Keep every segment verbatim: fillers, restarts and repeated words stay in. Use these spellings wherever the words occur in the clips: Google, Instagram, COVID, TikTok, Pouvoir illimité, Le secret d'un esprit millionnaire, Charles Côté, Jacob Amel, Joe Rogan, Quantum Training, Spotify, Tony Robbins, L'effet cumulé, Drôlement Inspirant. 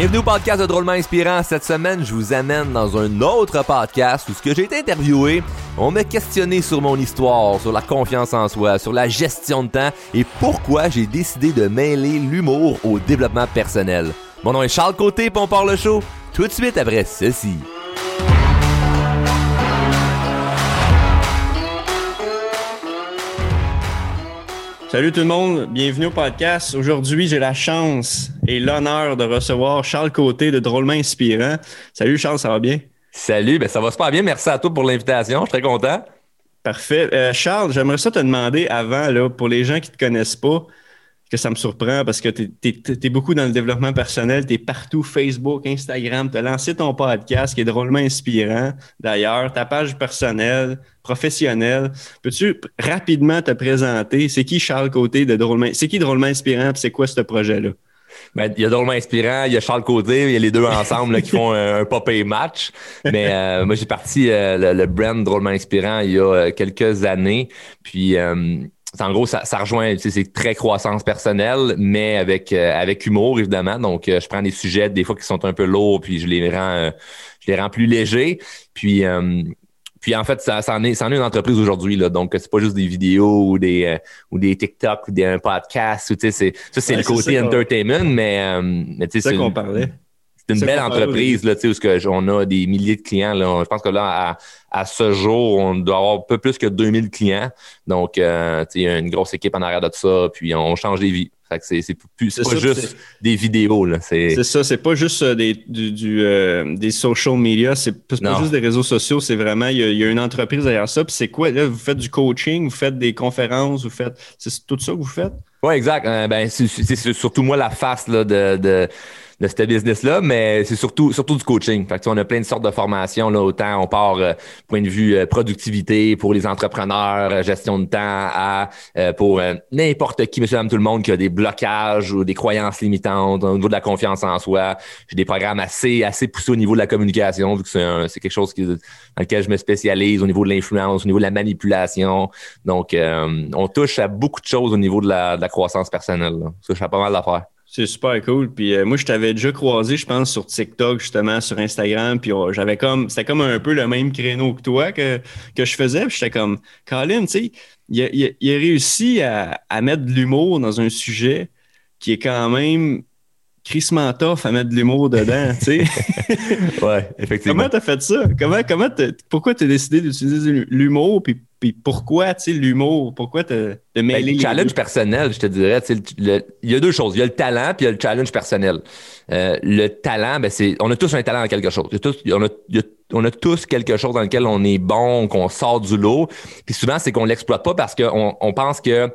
Bienvenue au podcast de Drôlement Inspirant. Cette semaine, je vous amène dans un autre podcast où ce que j'ai été interviewé, on m'a questionné sur mon histoire, sur la confiance en soi, sur la gestion de temps et pourquoi j'ai décidé de mêler l'humour au développement personnel. Mon nom est Charles Côté et on part le show tout de suite après ceci. Salut tout le monde, bienvenue au podcast. Aujourd'hui, j'ai la chance et l'honneur de recevoir Charles Côté de Drôlement Inspirant. Salut Charles, ça va bien? Salut, ben ça va super bien. Merci à toi pour l'invitation, je suis très content. Parfait. Euh, Charles, j'aimerais ça te demander avant, là, pour les gens qui ne te connaissent pas, que ça me surprend parce que tu es beaucoup dans le développement personnel, tu es partout, Facebook, Instagram, tu as lancé ton podcast qui est Drôlement Inspirant d'ailleurs, ta page personnelle, professionnelle. Peux-tu rapidement te présenter? C'est qui Charles Côté de Drôlement? C'est qui Drôlement Inspirant et c'est quoi ce projet-là? Ben, il y a Drôlement Inspirant, il y a Charles Côté, il y a les deux ensemble là, qui font un, un pop-up match. Mais euh, moi, j'ai parti euh, le, le brand Drôlement Inspirant il y a euh, quelques années. Puis, euh, en gros, ça, ça rejoint, tu sais, c'est très croissance personnelle, mais avec euh, avec humour, évidemment. Donc, euh, je prends des sujets, des fois, qui sont un peu lourds, puis je les rends euh, je les rends plus légers. Puis... Euh, Puis en fait, ça, ça, en est, ça en est une entreprise aujourd'hui, là. Donc, c'est pas juste des vidéos ou des euh, ou des TikTok ou des un podcast. Ou, ça, c'est ouais, le côté ça, entertainment, mais, euh, mais tu sais, c'est ça qu'on parlait. C'est une belle entreprise, là, tu sais, où ce que on a des milliers de clients, là. Je pense que là, à, à ce jour, on doit avoir un peu plus que deux mille clients. Donc, euh, tu sais, il y a une grosse équipe en arrière de tout ça, puis on change des vies. Fait que c'est, c'est, plus, c'est, c'est pas ça, juste c'est... des vidéos, là. C'est... c'est ça, c'est pas juste des, du, du, euh, des social media, c'est pas, c'est pas juste des réseaux sociaux, c'est vraiment, il y, a, il y a une entreprise derrière ça, puis c'est quoi, là, vous faites du coaching, vous faites des conférences, vous faites, c'est tout ça que vous faites? Oui, exact. Euh, ben, c'est, c'est, c'est surtout moi la face, là, de... de... de ce business-là, mais c'est surtout surtout du coaching. Fait que, on a plein de sortes de formations. Là, autant on part euh, point de vue euh, productivité pour les entrepreneurs, euh, gestion de temps, à euh, pour euh, n'importe qui, monsieur, madame, tout le monde qui a des blocages ou des croyances limitantes au niveau de la confiance en soi. J'ai des programmes assez assez poussés au niveau de la communication, vu que c'est un, c'est quelque chose qui, dans lequel je me spécialise, au niveau de l'influence, au niveau de la manipulation. Donc, euh, on touche à beaucoup de choses au niveau de la, de la croissance personnelle. Là. Ça, je fais pas mal d'affaires. C'est super cool. Puis euh, moi, je t'avais déjà croisé, je pense, sur TikTok, justement, sur Instagram. Puis oh, j'avais comme, c'était comme un peu le même créneau que toi que, que je faisais. Puis j'étais comme, Colin, tu sais, il a, il a, il a réussi à, à mettre de l'humour dans un sujet qui est quand même crissement tough à mettre de l'humour dedans, tu sais. Ouais, effectivement. Comment t'as fait ça? Comment, comment pourquoi t'as décidé d'utiliser l'humour? Puis Puis pourquoi, tu sais, l'humour, pourquoi te, te mêler... Ben, le challenge personnel, je te dirais, tu sais, il y a deux choses. Il y a le talent puis il y a le challenge personnel. Euh, le talent, ben c'est, on a tous un talent dans quelque chose. Il y a tous, on, a, il y a, on a tous quelque chose dans lequel on est bon, qu'on sort du lot. Puis souvent, c'est qu'on l'exploite pas parce qu'on on pense que...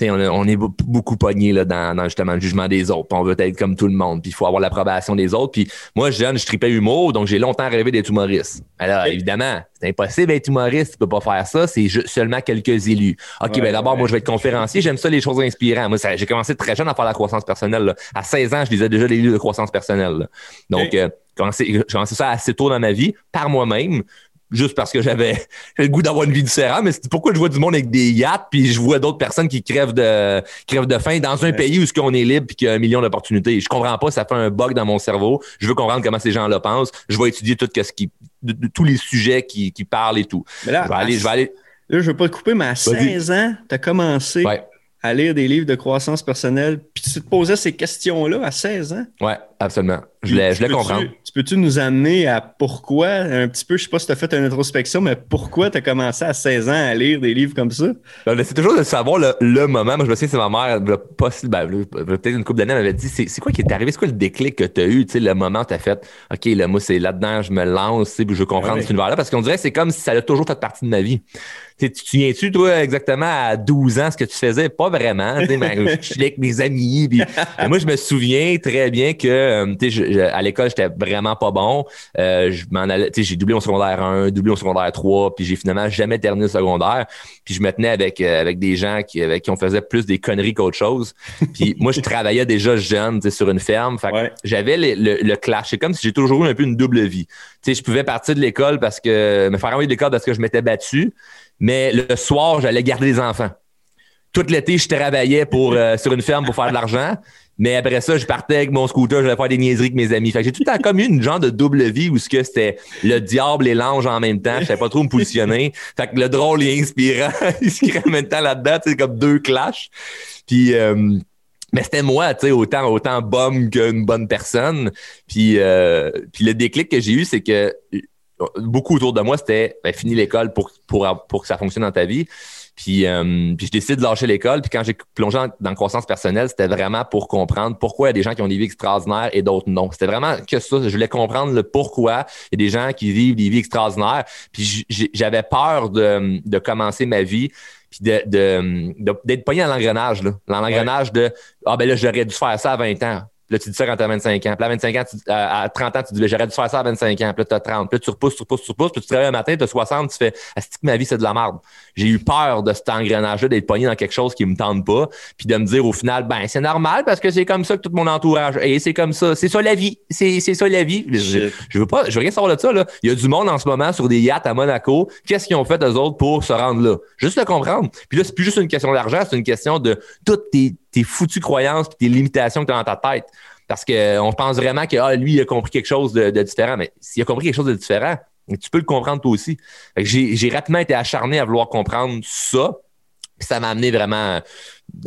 On, on est beaucoup pogné là, dans, dans justement le jugement des autres. Puis on veut être comme tout le monde. Puis il faut avoir l'approbation des autres. Puis moi, jeune, je tripais humour, donc j'ai longtemps rêvé d'être humoriste. Alors, évidemment, c'est impossible d'être humoriste. Tu peux pas faire ça. C'est juste, seulement quelques élus. OK, ouais, ben d'abord, ouais. Moi, je vais être conférencier. J'aime ça, les choses inspirantes. Moi, ça, j'ai commencé très jeune à faire la croissance personnelle. Là. À seize ans, je lisais déjà les livres de croissance personnelle. Là. Donc, okay. euh, j'ai, commencé, j'ai commencé ça assez tôt dans ma vie, par moi-même. Juste parce que j'avais, j'avais le goût d'avoir une vie différente, mais c'est pourquoi je vois du monde avec des yachts puis je vois d'autres personnes qui crèvent de crèvent de faim dans un ouais. pays où ce qu'on est libre puis qu'il y a un million d'opportunités. Je comprends pas, ça fait un bug dans mon cerveau. Je veux comprendre comment ces gens le pensent. Je vais étudier tout ce qui, de, de, tous les sujets qui, qui parlent et tout. Mais là, je vais aller, je vais aller. Là, je veux pas te couper, mais à Vas-y. seize ans, t'as commencé ouais. à lire des livres de croissance personnelle puis tu te posais ces questions-là à seize ans. Ouais, absolument. Je les je les comprends. Tu peux-tu nous amener à pourquoi, un petit peu, je sais pas si tu as fait une introspection, mais pourquoi tu as commencé à seize ans à lire des livres comme ça? Ben, c'est toujours de savoir le, le moment. Moi, je me souviens, c'est ma mère, ben, peut-être une couple d'années, elle m'avait dit, c'est, c'est quoi qui est arrivé? C'est quoi le déclic que tu as eu? Tu sais, le moment où tu as fait, OK, là, moi, c'est là-dedans, je me lance, puis je veux comprendre ouais. cet univers-là. Parce qu'on dirait que c'est comme si ça a toujours fait partie de ma vie. T'sais, tu te souviens-tu, toi, exactement à douze ans, ce que tu faisais? Pas vraiment. Ben, je suis avec mes amis. Pis... moi, je me souviens très bien que, tu sais, à l'école, j'étais vraiment pas bon. Euh, je m'en allais, tu sais, j'ai doublé mon secondaire un, doublé mon secondaire trois, puis j'ai finalement jamais terminé le secondaire. Puis je me tenais avec euh, avec des gens qui avec qui on faisait plus des conneries qu'autre chose. Puis moi, je travaillais déjà jeune, tu sais, sur une ferme. Fait que ouais. j'avais les, le, le clash. C'est comme si j'ai toujours eu un peu une double vie. Tu sais, je pouvais partir de l'école parce que me faire envoyer de l'école parce que je m'étais battu, mais le soir, j'allais garder les enfants. Tout l'été, je travaillais pour euh, sur une ferme pour faire de l'argent. Mais après ça, je partais avec mon scooter, j'allais faire des niaiseries avec mes amis. Fait que j'ai tout le temps comme eu une genre de double vie où ce que c'était le diable et l'ange en même temps. Je savais pas trop me positionner. Fait que le drôle et inspirant, il se crée en même temps là-dedans. C'est comme deux clashs. Puis, euh, mais c'était moi, tu sais, autant, autant bombe qu'une bonne personne. Puis, euh, puis le déclic que j'ai eu, c'est que beaucoup autour de moi, c'était ben, finis l'école pour, pour, pour que ça fonctionne dans ta vie. Puis, euh, puis je décide de lâcher l'école. Puis quand j'ai plongé en, dans la croissance personnelle, c'était vraiment pour comprendre pourquoi il y a des gens qui ont des vies extraordinaires et d'autres non. C'était vraiment que ça. Je voulais comprendre le pourquoi il y a des gens qui vivent des vies extraordinaires. Puis j'avais peur de, de commencer ma vie puis de, de, de, d'être pogné dans l'engrenage. Là. Dans l'engrenage ouais. de « Ah ben là, j'aurais dû faire ça à vingt ans. » Là, tu dis ça quand t'as vingt-cinq ans. Puis à vingt-cinq ans, tu, à, à trente ans, tu dis, j'aurais dû faire ça à vingt-cinq ans. Puis là, t'as trente. Puis là, tu repousses, tu repousses, tu repousses. Puis tu travailles un matin, t'as soixante. Tu fais, est-ce que ma vie, c'est de la merde? J'ai eu peur de cet engrenage-là, d'être pogné dans quelque chose qui me tente pas. Puis de me dire au final, ben, c'est normal parce que c'est comme ça que tout mon entourage. Et c'est comme ça. C'est ça la vie. C'est, c'est ça la vie. Je, je veux pas, je veux rien savoir de ça, là. Il y a du monde en ce moment sur des yachts à Monaco. Qu'est-ce qu'ils ont fait eux autres pour se rendre là? Juste le comprendre. Puis là, c'est plus juste une question d'argent. C'est une question de toutes tes, tes foutues croyances et tes limitations que tu as dans ta tête. Parce qu'on pense vraiment que ah, lui, il a compris quelque chose de, de différent. Mais s'il a compris quelque chose de différent, tu peux le comprendre toi aussi. Fait que j'ai, j'ai rapidement été acharné à vouloir comprendre ça. Puis ça m'a amené vraiment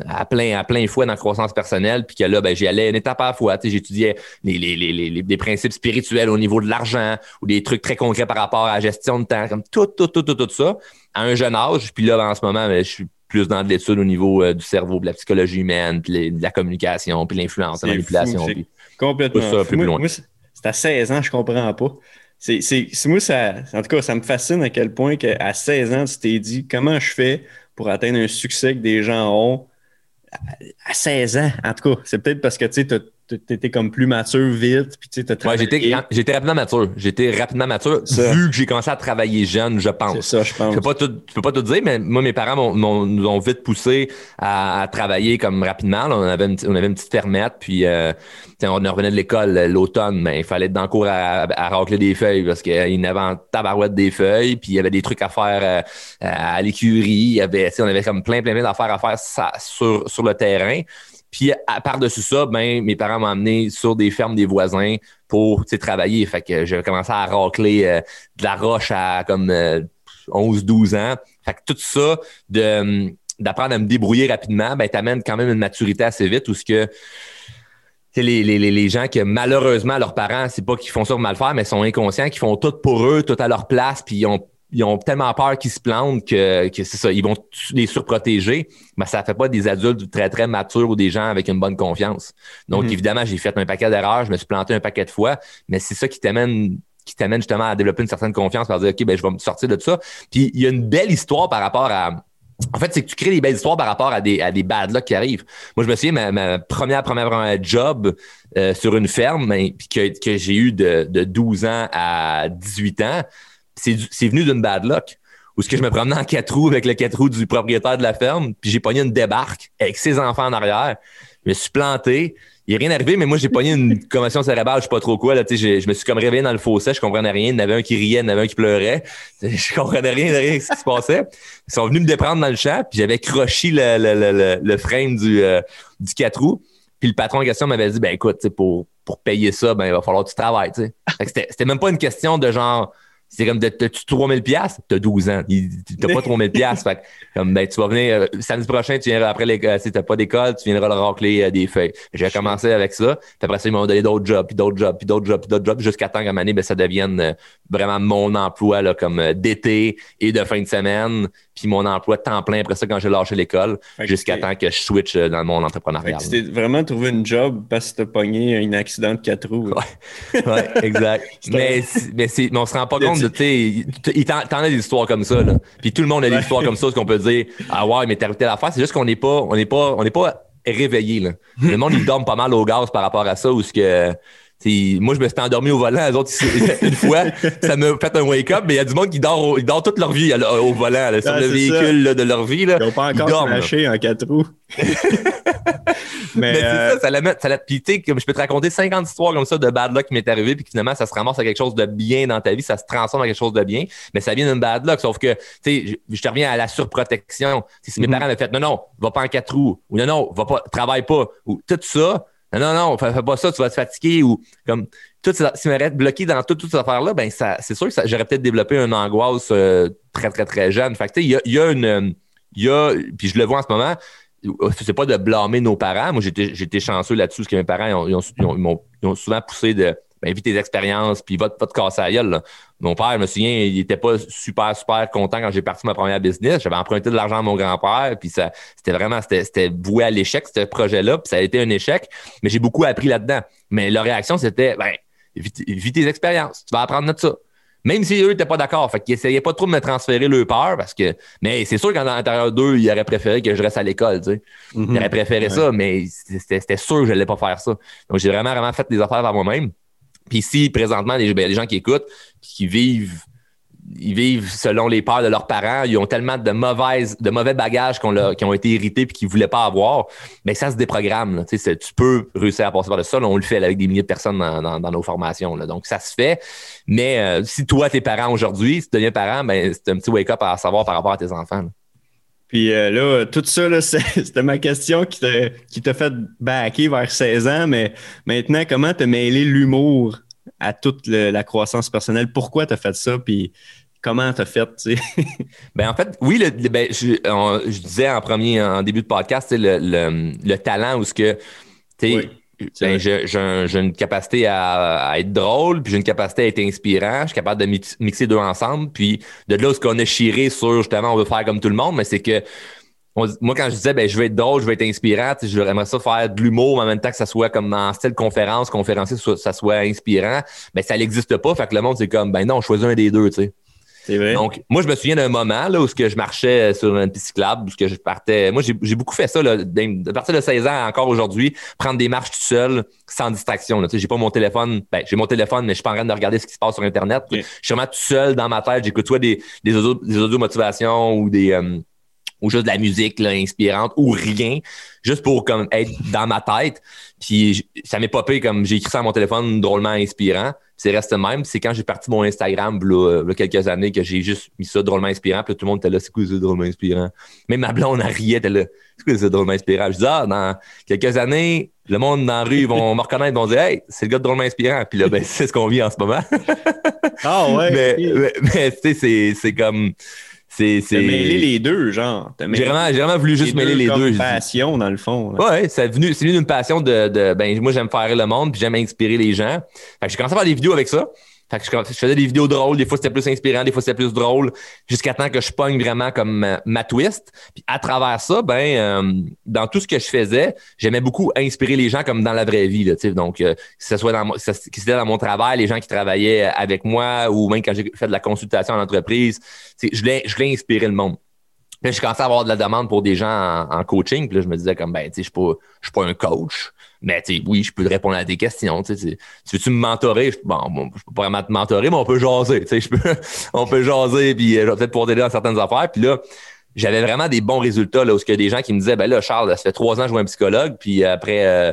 à plein, à plein fouet dans la croissance personnelle. Puis que là, ben, j'y allais une étape à la fois. Tu sais, j'étudiais les, les, les, les, les principes spirituels au niveau de l'argent ou des trucs très concrets par rapport à la gestion de temps. Comme tout, tout, tout, tout, tout, tout ça à un jeune âge. Puis là, ben, en ce moment, ben, je suis plus dans de l'étude au niveau euh, du cerveau, de la psychologie humaine, puis les, de la communication, puis l'influence, c'est la manipulation. Fou, puis complètement. Ça, plus moi, plus loin. Moi, c'est à seize ans, je comprends pas. C'est, c'est, c'est, moi, ça, en tout cas, ça me fascine à quel point qu'à seize ans, tu t'es dit comment je fais pour atteindre un succès que des gens ont à, à seize ans, en tout cas. C'est peut-être parce que tu sais, tu étais comme plus mature vite. Puis tu ouais, j'étais, j'étais rapidement mature. J'étais rapidement mature ça. Vu que j'ai commencé à travailler jeune, je pense. C'est ça, je pense. Je peux pas tout, je peux pas tout dire, mais moi, mes parents m'ont, m'ont, nous ont vite poussé à, à travailler comme rapidement. Là, on, avait une, on avait une petite fermette, puis euh, on revenait de l'école l'automne, mais il fallait être dans le cours à, à, à racler des feuilles parce qu'il y en avait en tabarouette des feuilles, puis il y avait des trucs à faire euh, à l'écurie. Avait, on avait comme plein, plein, plein d'affaires à faire ça, sur, sur le terrain. Puis, à par-dessus ça, ben, mes parents m'ont amené sur des fermes des voisins pour, tu sais, travailler. Fait que j'ai commencé à racler euh, de la roche à comme euh, onze douze ans. Fait que tout ça, de, d'apprendre à me débrouiller rapidement, ben, t'amènes quand même une maturité assez vite où ce que, c'est les, les, les gens que malheureusement, leurs parents, c'est pas qu'ils font ça pour mal faire, mais sont inconscients, qu'ils font tout pour eux, tout à leur place, puis ils ont ils ont tellement peur qu'ils se plantent que, que c'est ça, ils vont les surprotéger, mais ça fait pas des adultes très, très matures ou des gens avec une bonne confiance. Donc, mmh. évidemment, j'ai fait un paquet d'erreurs, je me suis planté un paquet de fois, mais c'est ça qui t'amène, qui t'amène justement à développer une certaine confiance par dire, OK, ben, je vais me sortir de ça. Puis, il y a une belle histoire par rapport à, en fait, c'est que tu crées des belles histoires par rapport à des, à des bad luck qui arrivent. Moi, je me souviens, ma, ma première, première, première job euh, sur une ferme, hein, puis que, que j'ai eu de, de douze ans à dix-huit ans, C'est, du, c'est venu d'une bad luck. Où ce que je me promenais en quatre roues avec le quatre roues du propriétaire de la ferme, puis j'ai pogné une débarque avec ses enfants en arrière. Je me suis planté. Il n'est rien arrivé, mais moi, j'ai pogné une commotion cérébrale, je sais pas trop quoi. Là, je, je me suis comme réveillé dans le fossé, je comprenais rien. Il y en avait un qui riait, il y en avait un qui pleurait. Je comprenais rien de rien ce qui se passait. Ils sont venus me déprendre dans le champ, puis j'avais croché le, le, le, le, le frame du, euh, du quatre roues. Puis le patron en question m'avait dit, ben écoute, pour, pour payer ça, ben il va falloir que tu travailles. Fait que c'était, c'était même pas une question de genre... C'est comme, t'as-tu trois mille dollars? T'as douze ans. T'as pas trois mille dollars. Fait comme, ben, tu vas venir, euh, samedi prochain, tu viendras après l'école. Si t'as pas d'école, tu viendras le racler euh, des feuilles. J'ai commencé avec ça. Puis après ça, ils m'ont donné d'autres jobs, puis d'autres jobs, puis d'autres jobs, puis d'autres jobs, jusqu'à temps qu'à année, ben, ça devienne euh, vraiment mon emploi, là, comme euh, d'été et de fin de semaine. Puis mon emploi de temps plein après ça, quand j'ai lâché l'école, jusqu'à temps que je switch euh, dans mon entrepreneuriat. Tu t'es vraiment trouvé une job parce que t'as pogné un accident de quatre roues. Ouais, ouais exact. mais, mais, c'est, mais on se rend pas compte. T'sais, t'en, t'en as des histoires comme ça, là. Puis tout le monde a des histoires comme ça, ce qu'on peut dire, ah ouais, mais t'as arrêté l'affaire. C'est juste qu'on n'est pas, on n'est pas, on n'est pas réveillé, là. Le monde, il dorme pas mal au gaz par rapport à ça, où ce que, t'sais, moi, je me suis endormi au volant. Les autres, une fois, ça m'a fait un wake-up, mais il y a du monde qui dort, au, ils dorment toute leur vie là, au volant, là, sur ah, le véhicule là, de leur vie, là. Ils n'ont pas encore lâché en quatre roues. Mais, mais euh... ça, ça la met, ça la, puis tu sais, je peux te raconter cinquante histoires comme ça de bad luck qui m'est arrivé, puis finalement, ça se ramasse à quelque chose de bien dans ta vie, ça se transforme en quelque chose de bien, mais ça vient d'une bad luck. Sauf que, tu sais, je, je te reviens à la surprotection. T'sais, si mes mm-hmm. parents m'avaient fait, non, non, va pas en quatre roues, ou non, non, va pas, travaille pas, ou tout ça, « Non, non, fais pas ça, tu vas te fatiguer. » Ou comme, tout, si je m'étais bloqué dans toutes tout ces affaires-là, ben ça, c'est sûr que ça, j'aurais peut-être développé une angoisse euh, très, très, très jeune. Fait que tu sais, il y a, y a une... Y a, puis je le vois en ce moment, c'est pas de blâmer nos parents. Moi, j'étais, j'étais chanceux là-dessus parce que mes parents, ils, ont, ils, ont, ils, ont, ils, ont, ils ont souvent poussé de... Ben, vis tes expériences, puis va, va te casser la gueule, là. Mon père, je me souviens, il était pas super, super content quand j'ai parti ma première business. J'avais emprunté de l'argent à mon grand-père, puis ça, c'était vraiment, c'était, c'était voué à l'échec, ce projet-là, puis ça a été un échec, mais j'ai beaucoup appris là-dedans. Mais leur réaction, c'était, ben, vis, vis tes expériences, tu vas apprendre de ça. Même si eux n'étaient pas d'accord, fait qu'ils essayaient pas trop de me transférer leur peur, parce que, mais c'est sûr qu'en l'intérieur d'eux, ils auraient préféré que je reste à l'école, tu sais. Mm-hmm. Ils auraient préféré ouais. ça, mais c'était, c'était sûr que je n'allais pas faire ça. Donc, j'ai vraiment, vraiment fait des affaires par moi-même. Puis si présentement, les, ben, les gens qui écoutent, qui vivent, ils vivent selon les peurs de leurs parents, ils ont tellement de mauvaises, de mauvais bagages qu'on l'a, qui ont été hérités et qu'ils ne voulaient pas avoir, mais ben, ça se déprogramme. Tu sais, tu peux réussir à passer par le sol. On le fait avec des milliers de personnes dans, dans, dans nos formations, là. Donc, ça se fait. Mais euh, si toi, tes parents aujourd'hui, si tu deviens parent, ben, c'est un petit wake-up à savoir par rapport à tes enfants, là. Puis euh, là, tout ça, là, c'est, c'était ma question qui t'a, qui t'a fait backer vers seize ans, mais maintenant, comment t'as mêlé l'humour à toute le, la croissance personnelle? Pourquoi t'as fait ça? Puis comment t'as fait, tu sais? Ben en fait, oui, le, ben, je, on, je disais en premier, en début de podcast, le, le, le talent où ce que, tu sais, oui. Ben, j'ai, j'ai, j'ai une capacité à, à être drôle, puis j'ai une capacité à être inspirant. Je suis capable de mix, mixer deux ensemble. Puis de là, ce qu'on a chiré sur, justement, on veut faire comme tout le monde, mais c'est que on, moi, quand je disais, ben je vais être drôle, je vais être inspirant, j'aimerais ça faire de l'humour, mais en même temps que ça soit comme en style conférence, conférencier, ça soit, ça soit inspirant, ben ça n'existe pas. Fait que le monde, c'est comme, ben non, je choisis un des deux, tu sais. C'est vrai. Donc, moi, je me souviens d'un moment là, où ce que je marchais sur une piste cyclable, où ce que je partais. Moi, j'ai, j'ai beaucoup fait ça, là, à partir de seize ans encore aujourd'hui, prendre des marches tout seul, sans distraction, là. Tu sais, j'ai pas mon téléphone. Ben, j'ai mon téléphone, mais je suis pas en train de regarder ce qui se passe sur Internet. Oui. Je suis vraiment tout seul dans ma tête. J'écoute soit des, des audio, des audio motivations ou des. Euh, ou juste de la musique là, inspirante ou rien, juste pour comme être dans ma tête. Puis je, ça m'est popé comme j'ai écrit ça à mon téléphone drôlement inspirant. C'est resté le même. C'est quand j'ai parti mon Instagram il y a quelques années que j'ai juste mis ça drôlement inspirant. Puis là, tout le monde était là, c'est quoi ce drôlement inspirant? Même ma blonde, elle riait, elle était là, c'est quoi ce drôlement inspirant? Je disais, ah, dans quelques années, le monde dans la rue, ils vont me reconnaître, ils vont dire, hey, c'est le gars de drôlement inspirant. Puis là, ben, c'est ce qu'on vit en ce moment. Ah ouais. Mais, mais, mais tu sais, c'est, c'est comme. C'est, c'est... T'as mêlé les deux, genre. T'as j'ai, vraiment, j'ai vraiment voulu juste mêler les deux. C'est une passion, dans le fond. Là. Ouais, c'est venu, c'est venu d'une passion de, de. Ben, moi, j'aime faire rire le monde, puis j'aime inspirer les gens. Fait que j'ai commencé à faire des vidéos avec ça. Fait que je, je faisais des vidéos drôles. Des fois, c'était plus inspirant, des fois, c'était plus drôle, jusqu'à temps que je pogne vraiment comme ma, ma twist. Puis à travers ça, ben, euh, dans tout ce que je faisais, j'aimais beaucoup inspirer les gens comme dans la vraie vie, là, tu sais. Donc, euh, que ce soit dans, ça, que c'était dans mon travail, les gens qui travaillaient avec moi, ou même quand j'ai fait de la consultation en entreprise. Je voulais, je voulais inspirer le monde. Puis là, je commençais à avoir de la demande pour des gens en, en coaching. Puis là, je me disais comme, ben, tu sais, je suis pas, je suis pas un coach, mais tu sais, oui, je peux te répondre à des questions. Tu sais, tu, tu veux-tu me mentorer? Je, bon, bon, je peux pas vraiment te mentorer, mais on peut jaser. Tu sais, je peux, on peut jaser, puis euh, je vais peut-être pouvoir t'aider dans certaines affaires. Puis là, j'avais vraiment des bons résultats, là, où il y a des gens qui me disaient, ben là, Charles, ça fait trois ans que je vois un psychologue, puis après euh,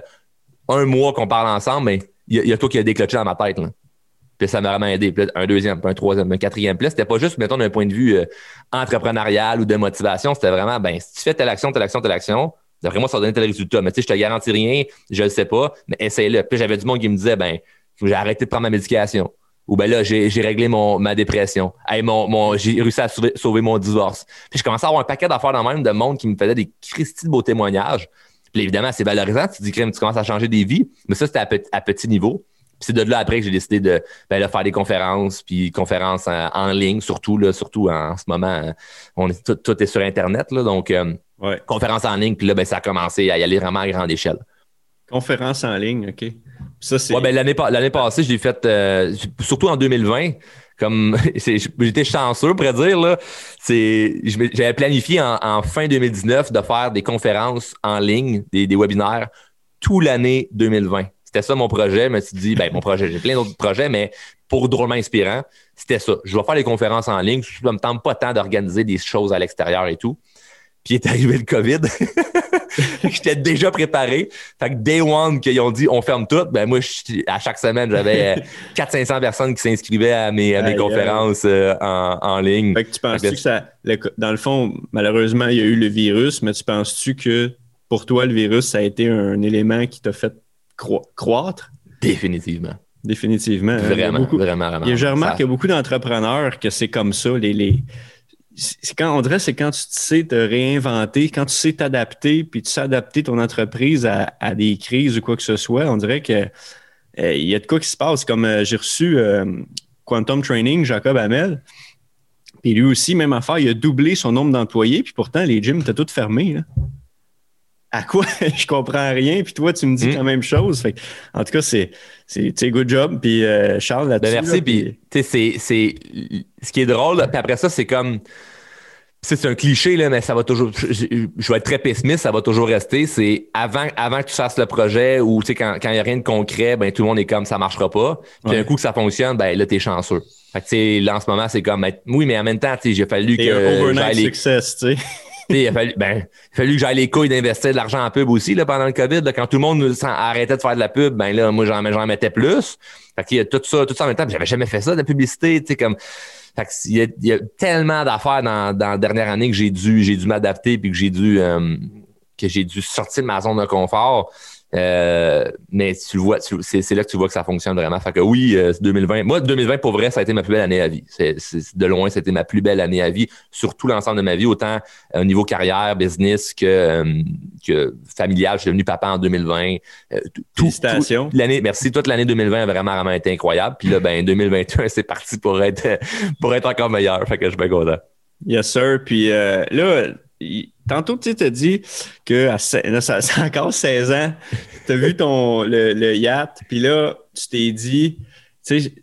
un mois qu'on parle ensemble, ben, il y, y a toi qui a déclenché dans ma tête, là. Puis ça m'a vraiment aidé. Puis là, un deuxième, puis un troisième, un quatrième. Puis là, c'était pas juste, mettons, d'un point de vue euh, entrepreneurial ou de motivation. C'était vraiment, ben, si tu fais telle action, telle action, telle action, d'après moi, ça va donner tel résultat. Mais tu sais, je te garantis rien, je le sais pas, mais essaye-le. Puis j'avais du monde qui me disait, ben, j'ai arrêté de prendre ma médication. Ou ben là, j'ai, j'ai réglé mon, ma dépression. Hey, mon, mon, j'ai réussi à sauver, sauver mon divorce. Puis je commençais à avoir un paquet d'affaires dans le même de monde qui me faisait des cristis de beaux témoignages. Puis évidemment, c'est valorisant. Tu te dis, crème, tu commences à changer des vies. Mais ça, c'était à, pe- à petit niveau. Puis c'est de là après que j'ai décidé de, ben, de faire des conférences, puis conférences en, en ligne, surtout là, surtout en, en ce moment, on est, tout, tout est sur Internet, là, donc euh, ouais. Conférences en ligne, puis là, ben, ça a commencé à y aller vraiment à grande échelle. Conférences en ligne, OK. Ça, c'est... Ouais, ben, l'année, l'année passée, je l'ai faite, euh, surtout en deux mille vingt, comme c'est, j'étais chanceux, pour dire, là. C'est, j'avais planifié en, en fin deux mille dix-neuf de faire des conférences en ligne, des, des webinaires, toute l'année deux mille vingt. C'était ça mon projet. Je me suis dit, ben mon projet, j'ai plein d'autres projets, mais pour Drôlement Inspirant, c'était ça. Je vais faire des conférences en ligne. Je ne me tente pas tant d'organiser des choses à l'extérieur et tout. Puis est arrivé le COVID. J'étais déjà préparé. Fait que day one, qu'ils ont dit, on ferme tout. Ben moi, je, à chaque semaine, j'avais quatre cents à cinq cents personnes qui s'inscrivaient à mes, à mes aye, conférences aye. Euh, en, en ligne. Fait que tu penses-tu que, que ça... Le, dans le fond, malheureusement, il y a eu le virus, mais tu penses-tu que pour toi, le virus, ça a été un, un élément qui t'a fait cro- croître? Définitivement. Définitivement. Vraiment, beaucoup, vraiment, vraiment. Je remarque ça... qu'il y a beaucoup d'entrepreneurs que c'est comme ça. Les, les... C'est quand, on dirait c'est quand tu sais te réinventer, quand tu sais t'adapter, puis tu sais adapter ton entreprise à, à des crises ou quoi que ce soit. On dirait qu'il euh, y a de quoi qui se passe. Comme euh, j'ai reçu euh, Quantum Training, Jacob Amel, puis lui aussi, même affaire, il a doublé son nombre d'employés, puis pourtant, les gyms étaient tous fermés, là. À quoi? Je comprends rien. Puis toi, tu me dis mmh. la même chose. Fait que, en tout cas, c'est, c'est, c'est good job. Puis euh, Charles, là-dessus. Ben merci. Là, puis, tu sais, c'est, c'est ce qui est drôle. Puis après ça, c'est comme. C'est un cliché, là, mais ça va toujours. Je, je vais être très pessimiste, ça va toujours rester. C'est avant, avant que tu fasses le projet ou, tu sais, quand il n'y a rien de concret, ben tout le monde est comme ça ne marchera pas. Puis ouais. d'un coup que ça fonctionne, ben là, t'es chanceux. Fait que, tu sais, là, en ce moment, c'est comme. Oui, mais en même temps, tu sais, j'ai fallu que. Un overnight success, tu sais. Il a fallu, ben, il a fallu que j'aille les couilles d'investir de l'argent en pub aussi là, pendant le COVID. Là, quand tout le monde arrêtait de faire de la pub, ben là, moi, j'en, j'en mettais plus. Fait qu'il y a tout ça, tout ça en même temps, j'avais jamais fait ça de la publicité. Tu sais, comme. Fait qu'il y a, il y a tellement d'affaires dans, dans la dernière année que j'ai dû, j'ai dû m'adapter puis que j'ai dû euh, que j'ai dû sortir de ma zone de confort. Euh, mais tu le vois, tu, c'est, c'est là que tu vois que ça fonctionne vraiment. Fait que oui, euh, deux mille vingt. Moi, deux mille vingt, pour vrai, ça a été ma plus belle année à vie. C'est, c'est, de loin, c'était ma plus belle année à vie sur tout l'ensemble de ma vie, autant au euh, niveau carrière, business que, euh, que familial. Je suis devenu papa en deux mille vingt. Euh, tout, Félicitations. Tout, l'année, merci. Toute l'année deux mille vingt a vraiment, vraiment été incroyable. Puis là, ben, deux mille vingt et un, c'est parti pour être, pour être encore meilleur. Fait que je suis bien content. Yes, sir. Puis euh, là, tantôt, tu t'as dit que à, là, ça, c'est encore seize ans, tu as vu ton, le, le yacht, puis là, tu t'es dit, tu sais,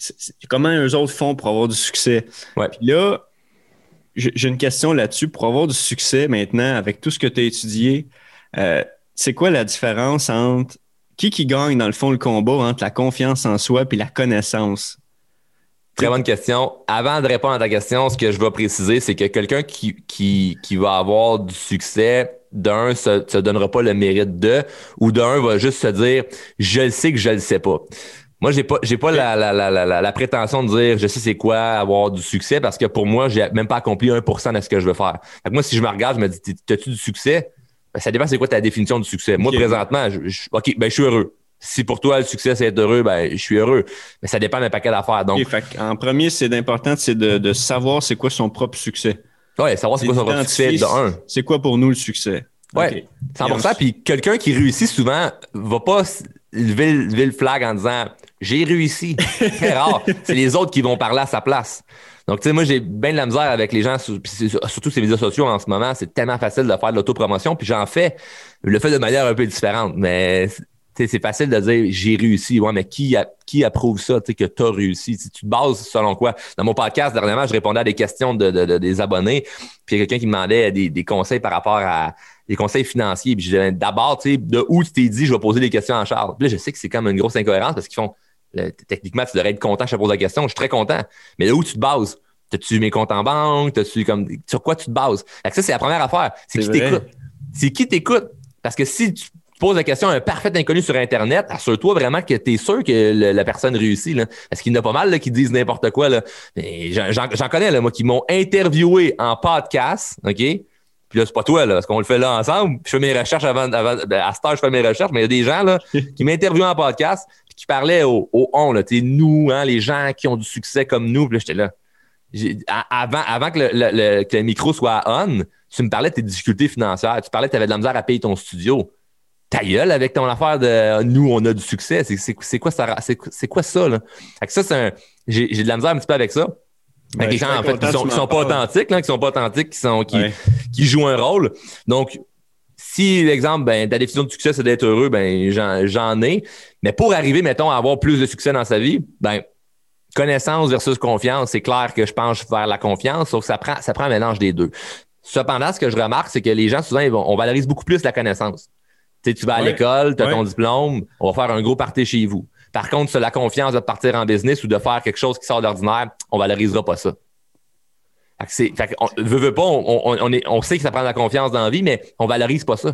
comment eux autres font pour avoir du succès? Ouais. Puis là, j'ai une question là-dessus. Pour avoir du succès maintenant, avec tout ce que tu as étudié, euh, c'est quoi la différence entre qui qui gagne, dans le fond, le combat entre la confiance en soi et la connaissance? Très bonne question. Avant de répondre à ta question, ce que je vais préciser, c'est que quelqu'un qui, qui, qui va avoir du succès, d'un, se, se donnera pas le mérite de, ou d'un, va juste se dire « je le sais que je le sais pas ». Moi, j'ai pas, j'ai pas la, la, la, la, la prétention de dire « je sais c'est quoi avoir du succès » parce que pour moi, j'ai même pas accompli un pour cent de ce que je veux faire. Fait que moi, si je me regarde, je me dis « t'as-tu du succès? » Ben, ça dépend c'est quoi ta définition du succès. Moi, okay. présentement, je, je, ok, ben je suis heureux. Si pour toi, le succès, c'est être heureux, ben je suis heureux. Mais ça dépend d'un paquet d'affaires. Donc, okay, en premier, c'est important, c'est de, de savoir c'est quoi son propre succès. Oui, savoir c'est, c'est quoi son propre succès, de un. C'est quoi pour nous le succès? Oui, okay. cent pour cent. Puis quelqu'un qui réussit souvent va pas lever, lever le flag en disant « j'ai réussi ». Très rare. C'est les autres qui vont parler à sa place. Donc, tu sais, moi, j'ai bien de la misère avec les gens, surtout ces médias sociaux en ce moment. C'est tellement facile de faire de l'autopromotion. Puis j'en fais, le fais de manière un peu différente. Mais... T'sais, c'est facile de dire « j'ai réussi ». Ouais, mais qui, a, qui approuve ça, t'sais, que tu as réussi? T'sais, tu te bases selon quoi? Dans mon podcast, dernièrement, je répondais à des questions de, de, de, des abonnés. Puis il y a quelqu'un qui me demandait des, des conseils par rapport à des conseils financiers. Puis je disais, d'abord, t'sais, de où tu t'es dit « je vais poser des questions à Charles ». Puis là, je sais que c'est comme une grosse incohérence parce qu'ils font « techniquement, tu devrais être content, je te pose la question, je suis très content ». Mais de où tu te bases? T'as-tu mes comptes en banque? T'as-tu comme sur quoi tu te bases? Ça, c'est la première affaire. C'est, c'est qui vrai. T'écoute. C'est qui t'écoute. Parce que si tu pose la question à un parfait inconnu sur Internet, assure-toi vraiment que tu es sûr que le, la personne réussit. Là. Parce qu'il y en a pas mal là, qui disent n'importe quoi. Là. Mais j'en, j'en connais, là, moi, qui m'ont interviewé en podcast. OK? Puis là, c'est pas toi, là, parce qu'on le fait là ensemble. Je fais mes recherches avant... avant à cette heure, je fais mes recherches, mais il y a des gens là, qui m'interviewaient en podcast et qui parlaient au, au « on ». Tu sais, nous, hein, les gens qui ont du succès comme nous. Puis là, j'étais là. J'ai, avant, avant que, le, le, le, que le micro soit « on », tu me parlais de tes difficultés financières. Tu parlais que tu avais de la misère à payer ton studio. Ta gueule avec ton affaire de « nous, on a du succès ». C'est, c'est, c'est quoi ça? C'est, c'est quoi ça, là? Fait que ça, c'est un, j'ai, j'ai de la misère un petit peu avec ça. Avec ben, les gens, en fait, qui sont, qui sont pas authentiques, là, qui sont pas authentiques, qui sont, qui, ouais. qui jouent un rôle. Donc, si, l'exemple, ben, ta définition de succès, c'est d'être heureux, ben, j'en, j'en ai. Mais pour arriver, mettons, à avoir plus de succès dans sa vie, ben, connaissance versus confiance, c'est clair que je penche vers la confiance, sauf que ça prend, ça prend un mélange des deux. Cependant, ce que je remarque, c'est que les gens, souvent, ils vont, on valorise beaucoup plus la connaissance. T'sais, tu vas à ouais, l'école, tu as ouais. ton diplôme, on va faire un gros party chez vous. Par contre, si la confiance de partir en business ou de faire quelque chose qui sort d'ordinaire, on ne valorisera pas ça. Fait que c'est, fait qu'on, veut, veut pas, on, on, est, on sait que ça prend de la confiance dans la vie, mais on ne valorise pas ça.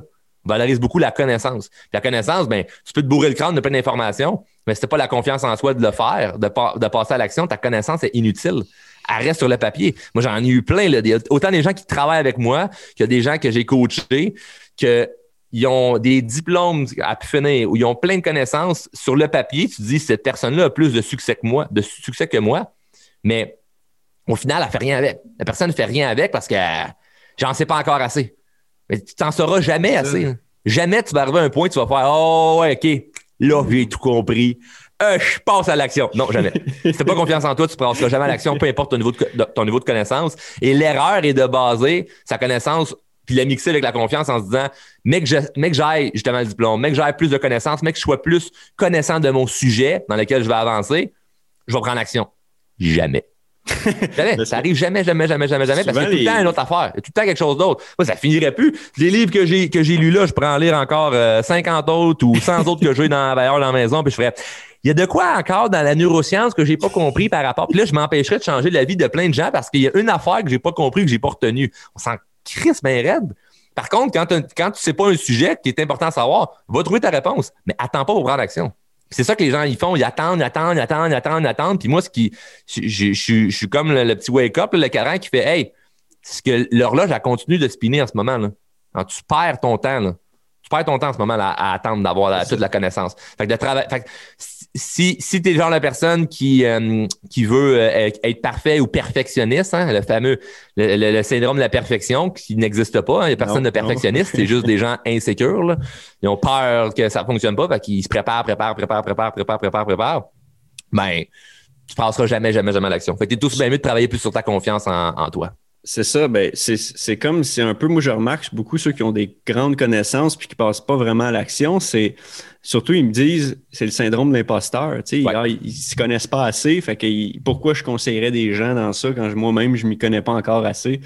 On valorise beaucoup la connaissance. Puis la connaissance, ben, tu peux te bourrer le crâne de plein d'informations, mais si tu n'as pas la confiance en soi de le faire, de, pa- de passer à l'action, ta connaissance est inutile. Elle reste sur le papier. Moi, j'en ai eu plein. Là, des, autant des gens qui travaillent avec moi, qu'il y a des gens que j'ai coachés, que ils ont des diplômes à finir ou ils ont plein de connaissances sur le papier. Tu te dis, cette personne-là a plus de succès que moi, de succès que moi, mais au final, elle ne fait rien avec. La personne ne fait rien avec parce que j'en sais pas encore assez. Mais tu t'en sauras jamais assez. Hein. Jamais tu vas arriver à un point où tu vas faire « Oh, ouais, OK, là, j'ai tout compris. Euh, je passe à l'action. » Non, jamais. Si tu n'as pas confiance en toi, tu ne passeras jamais à l'action, peu importe ton niveau, de, ton niveau de connaissance. Et l'erreur est de baser sa connaissance puis la mixer avec la confiance en se disant « Mec, que j'aille justement le diplôme, mec, que j'aille plus de connaissances, mec, que je sois plus connaissant de mon sujet dans lequel je vais avancer, je vais prendre l'action. » Jamais. Jamais, ça arrive jamais, jamais, jamais, jamais, jamais, parce qu'il y a tout le temps une autre affaire, il y a tout le temps quelque chose d'autre. Moi, ça finirait plus. Les livres que j'ai, que j'ai lus là, je pourrais en lire encore euh, cinquante autres ou cent autres que j'ai dans, dans la maison, puis je ferais, il y a de quoi encore dans la neuroscience que j'ai pas compris par rapport, puis là, je m'empêcherais de changer la vie de plein de gens parce qu'il y a une affaire que j'ai pas compris, que j'ai pas retenue. On s'en crisse bien raide. Par contre, quand, quand tu sais pas un sujet qui est important à savoir, va trouver ta réponse, mais attends pas pour prendre action. C'est ça que les gens, ils font. Ils attendent, attendent, attendent, attendent, attendent. Puis moi, ce qui, je, je, je, je suis comme le, le petit wake-up, le cadran qui fait « Hey, ce que l'horloge, elle continue de spinner en ce moment. » Alors, tu perds ton temps. Là. Tu perds ton temps en ce moment là, à, à attendre d'avoir la, toute la connaissance. Fait que de travail, fait que si, si tu es le genre de personne qui, euh, qui veut euh, être parfait ou perfectionniste, hein, le fameux le, le, le syndrome de la perfection qui n'existe pas. Hein, il n'y a personne non, de perfectionniste. C'est juste des gens insécures. Là. Ils ont peur que ça ne fonctionne pas. Fait qu'ils se préparent, préparent, préparent, préparent, préparent, préparent, préparent. Ben, tu passeras jamais, jamais, jamais à l'action. Fait que tu es tout bien mieux de travailler plus sur ta confiance en, en toi. C'est ça, ben c'est, c'est comme, c'est un peu, moi je remarque beaucoup ceux qui ont des grandes connaissances puis qui passent pas vraiment à l'action, c'est surtout ils me disent, c'est le syndrome de l'imposteur, tu sais, ouais. ils, ils s'y connaissent pas assez, fait que ils, pourquoi je conseillerais des gens dans ça quand je, moi-même je m'y connais pas encore assez?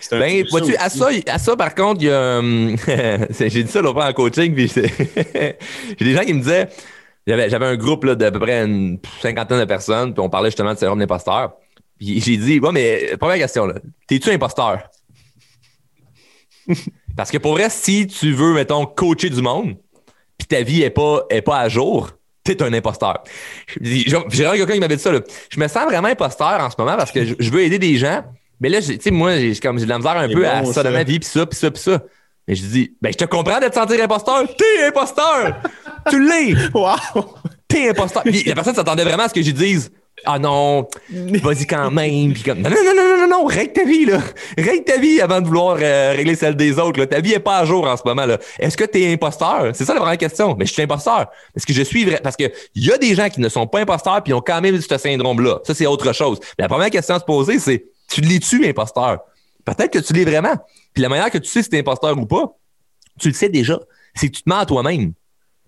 C'est ben, vois-tu, à ça, à ça par contre, il y a, j'ai dit ça l'autre fois en coaching, puis j'ai des gens qui me disaient, j'avais, j'avais un groupe là, d'à peu près une cinquantaine de personnes, puis on parlait justement du syndrome de l'imposteur. Puis j'ai dit, ouais, mais première question, là, t'es-tu imposteur? Parce que pour vrai, si tu veux, mettons, coacher du monde, puis ta vie n'est pas, est pas à jour, t'es un imposteur. J'ai regardé quelqu'un qui m'avait dit ça, là. Je me sens vraiment imposteur en ce moment parce que je, je veux aider des gens, mais là, tu sais, moi, j'ai, comme, j'ai de la misère un peu bon, à ça de ma vie, puis ça, puis ça, puis ça. Mais je dis, ben, je te comprends de te sentir imposteur, t'es imposteur! Tu l'es! Wow! T'es imposteur! Puis la personne s'attendait vraiment à ce que je dise. Ah non, vas-y quand même. Puis comme, non, non, non, non, non, non, règle ta vie, là. Règle ta vie avant de vouloir euh, régler celle des autres, là. Ta vie n'est pas à jour en ce moment, là. Est-ce que tu es imposteur? C'est ça la vraie question. Mais je suis imposteur. Est-ce que je suis vrai? Parce qu'il y a des gens qui ne sont pas imposteurs puis ils ont quand même ce syndrome-là. Ça, c'est autre chose. Mais la première question à se poser, c'est, tu l'es-tu, imposteur? Peut-être que tu l'es vraiment. Puis la manière que tu sais si tu es imposteur ou pas, tu le sais déjà. C'est que tu te mens à toi-même.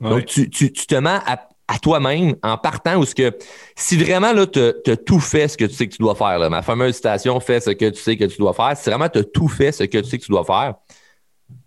Ouais. Donc, tu, tu, tu te mens à... à toi-même, en partant où ce que, si vraiment, là, t'as, t'as tout fait ce que tu sais que tu dois faire, là, ma fameuse citation, fais ce que tu sais que tu dois faire. Si vraiment t'as tout fait ce que tu sais que tu dois faire,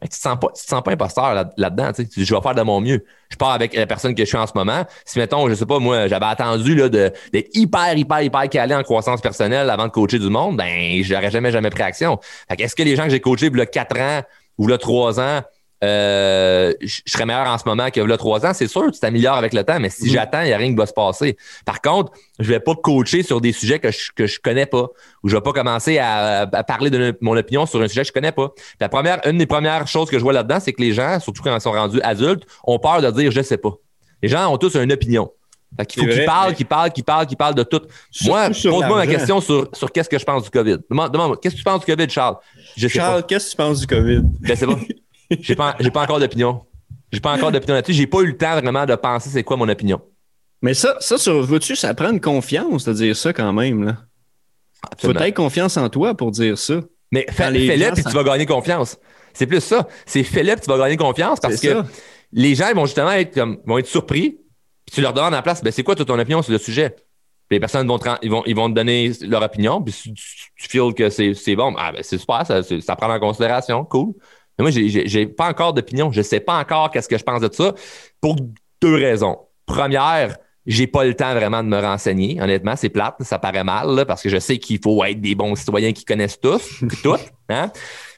ben, tu te sens pas, tu te sens pas imposteur là, là-dedans, tu sais. Je vais faire de mon mieux. Je pars avec la personne que je suis en ce moment. Si, mettons, je sais pas, moi, j'avais attendu, là, de, d'être hyper, hyper, hyper calé en croissance personnelle avant de coacher du monde, ben, j'aurais jamais, jamais pris action. Fait que est-ce que les gens que j'ai coachés, là, quatre ans ou là, trois ans, Euh, je serais meilleur en ce moment que là trois ans, c'est sûr, tu t'améliores avec le temps, mais si mmh. j'attends, il n'y a rien qui va se passer. Par contre, je ne vais pas coacher sur des sujets que je que je connais pas, ou je ne vais pas commencer à, à parler de mon opinion sur un sujet que je ne connais pas. La première, une des premières choses que je vois là-dedans, c'est que les gens, surtout quand ils sont rendus adultes, ont peur de dire « je ne sais pas ». Les gens ont tous une opinion. Fait qu'il faut qu'ils parlent, qu'ils parlent, qu'ils parlent, qu'ils parlent de tout. Surtout moi, pose-moi ma question sur, sur qu'est-ce que je pense du COVID. Demande-moi, qu'est-ce que tu penses du COVID, Charles? Je sais Charles, pas. Qu'est-ce que tu penses du COVID? Je sais pas. J'ai pas, j'ai pas encore d'opinion. J'ai pas encore d'opinion là-dessus. J'ai pas eu le temps vraiment de penser c'est quoi mon opinion. Mais ça, ça, sur, veux-tu, ça prend une confiance de dire ça quand même, là. Absolument. Faut être confiance en toi pour dire ça. Mais fais, fais-le puis ça... tu vas gagner confiance. C'est plus ça. C'est fais-le puis tu vas gagner confiance parce c'est que ça. Les gens ils vont justement être comme, vont être surpris puis tu leur demandes en place, ben c'est quoi ton opinion sur le sujet? Les personnes vont te, ils vont, ils vont te donner leur opinion puis si tu, tu feels que c'est, c'est bon, ah, ben c'est super, ça, c'est, ça prend en considération, cool. Mais moi, j'ai, j'ai, j'ai pas encore d'opinion. Je sais pas encore qu'est-ce que je pense de ça pour deux raisons. Première, j'ai pas le temps vraiment de me renseigner. Honnêtement, c'est plate. Ça paraît mal là, parce que je sais qu'il faut être des bons citoyens qui connaissent tous, toutes. Hein?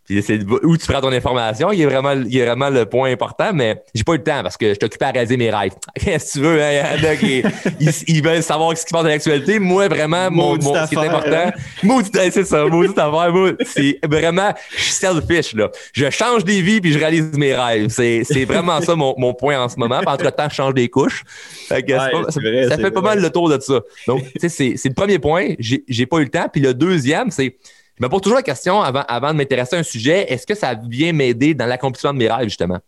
Puis c'est où tu prends ton information, il est vraiment, il est vraiment le point important, mais j'ai pas eu le temps parce que je t'occupais à raser mes rêves. Qu'est-ce que tu veux, hein, Yann? Okay. ils, ils veulent savoir ce qui se passe dans l'actualité. Moi, vraiment, mon, mon, ce qui est important, maudite, c'est ça, maudite affaire, maudite, c'est vraiment, je suis selfish, là. Je change des vies puis je réalise mes rêves. C'est, c'est vraiment ça mon, mon point en ce moment. Puis entre-temps, je change des couches. Fait que ouais, c'est pas, c'est vrai, ça ça fait vrai. Pas mal le tour de ça. Donc, tu sais, c'est, c'est le premier point. J'ai, j'ai pas eu le temps. Puis le deuxième, c'est, je me pose toujours la question avant, avant de m'intéresser à un sujet, est-ce que ça vient m'aider dans l'accomplissement de mes rêves, justement?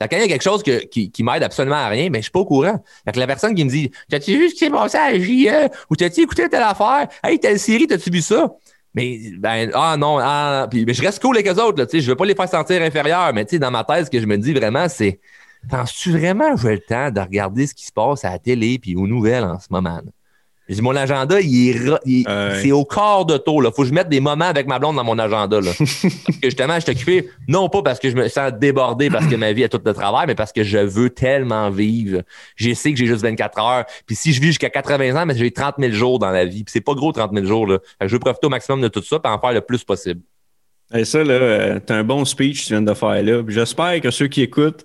Quand il y a quelque chose que, qui, qui m'aide absolument à rien, mais ben, je ne suis pas au courant. Fait que la personne qui me dit « T'as-tu vu ce qui s'est passé à J E? Ou t'as-tu écouté telle affaire? Hey, telle série, t'as-tu vu ça? » Mais, ben, ah non, ah, puis ben, je reste cool avec eux autres, là, tu sais, je ne veux pas les faire sentir inférieurs, mais tu sais, dans ma thèse, ce que je me dis vraiment, c'est « Penses-tu vraiment que j'ai le temps de regarder ce qui se passe à la télé et aux nouvelles en ce moment? » Mon agenda, il est, il, euh... c'est au quart de tour. Il faut que je mette des moments avec ma blonde dans mon agenda. Là. Parce que justement, je suis occupé, non pas parce que je me sens débordé parce que ma vie est toute de travail, mais parce que je veux tellement vivre. Je sais que j'ai juste vingt-quatre heures. Puis si je vis jusqu'à quatre-vingts ans, mais j'ai trente mille jours dans la vie. Puis c'est pas gros trente mille jours. Là. Fait que je veux profiter au maximum de tout ça et en faire le plus possible. Et ça, là, t'as un bon speech que tu viens de faire là. Puis j'espère que ceux qui écoutent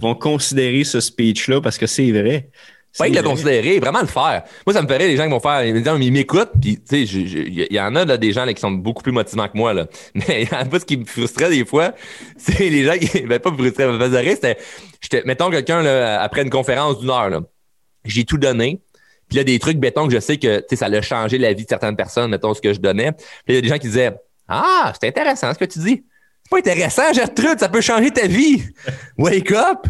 vont considérer ce speech-là parce que c'est vrai. Pas que le considérer, vraiment le faire. Moi, ça me ferait les gens qui vont faire, ils m'écoutent, puis tu sais, il y en a là, des gens là, qui sont beaucoup plus motivants que moi, là. Mais il y en a pas, ce qui me frustrait des fois, c'est les gens qui, ben pas me frustraient, me faisaient rire, c'était, j'étais, mettons quelqu'un là, après une conférence d'une heure, là, j'ai tout donné, puis là, des trucs béton que je sais que, tu sais, ça a changé la vie de certaines personnes, mettons ce que je donnais. Puis il y a des gens qui disaient, ah, c'est intéressant ce que tu dis. C'est pas intéressant, Gertrude, ça peut changer ta vie. Wake up!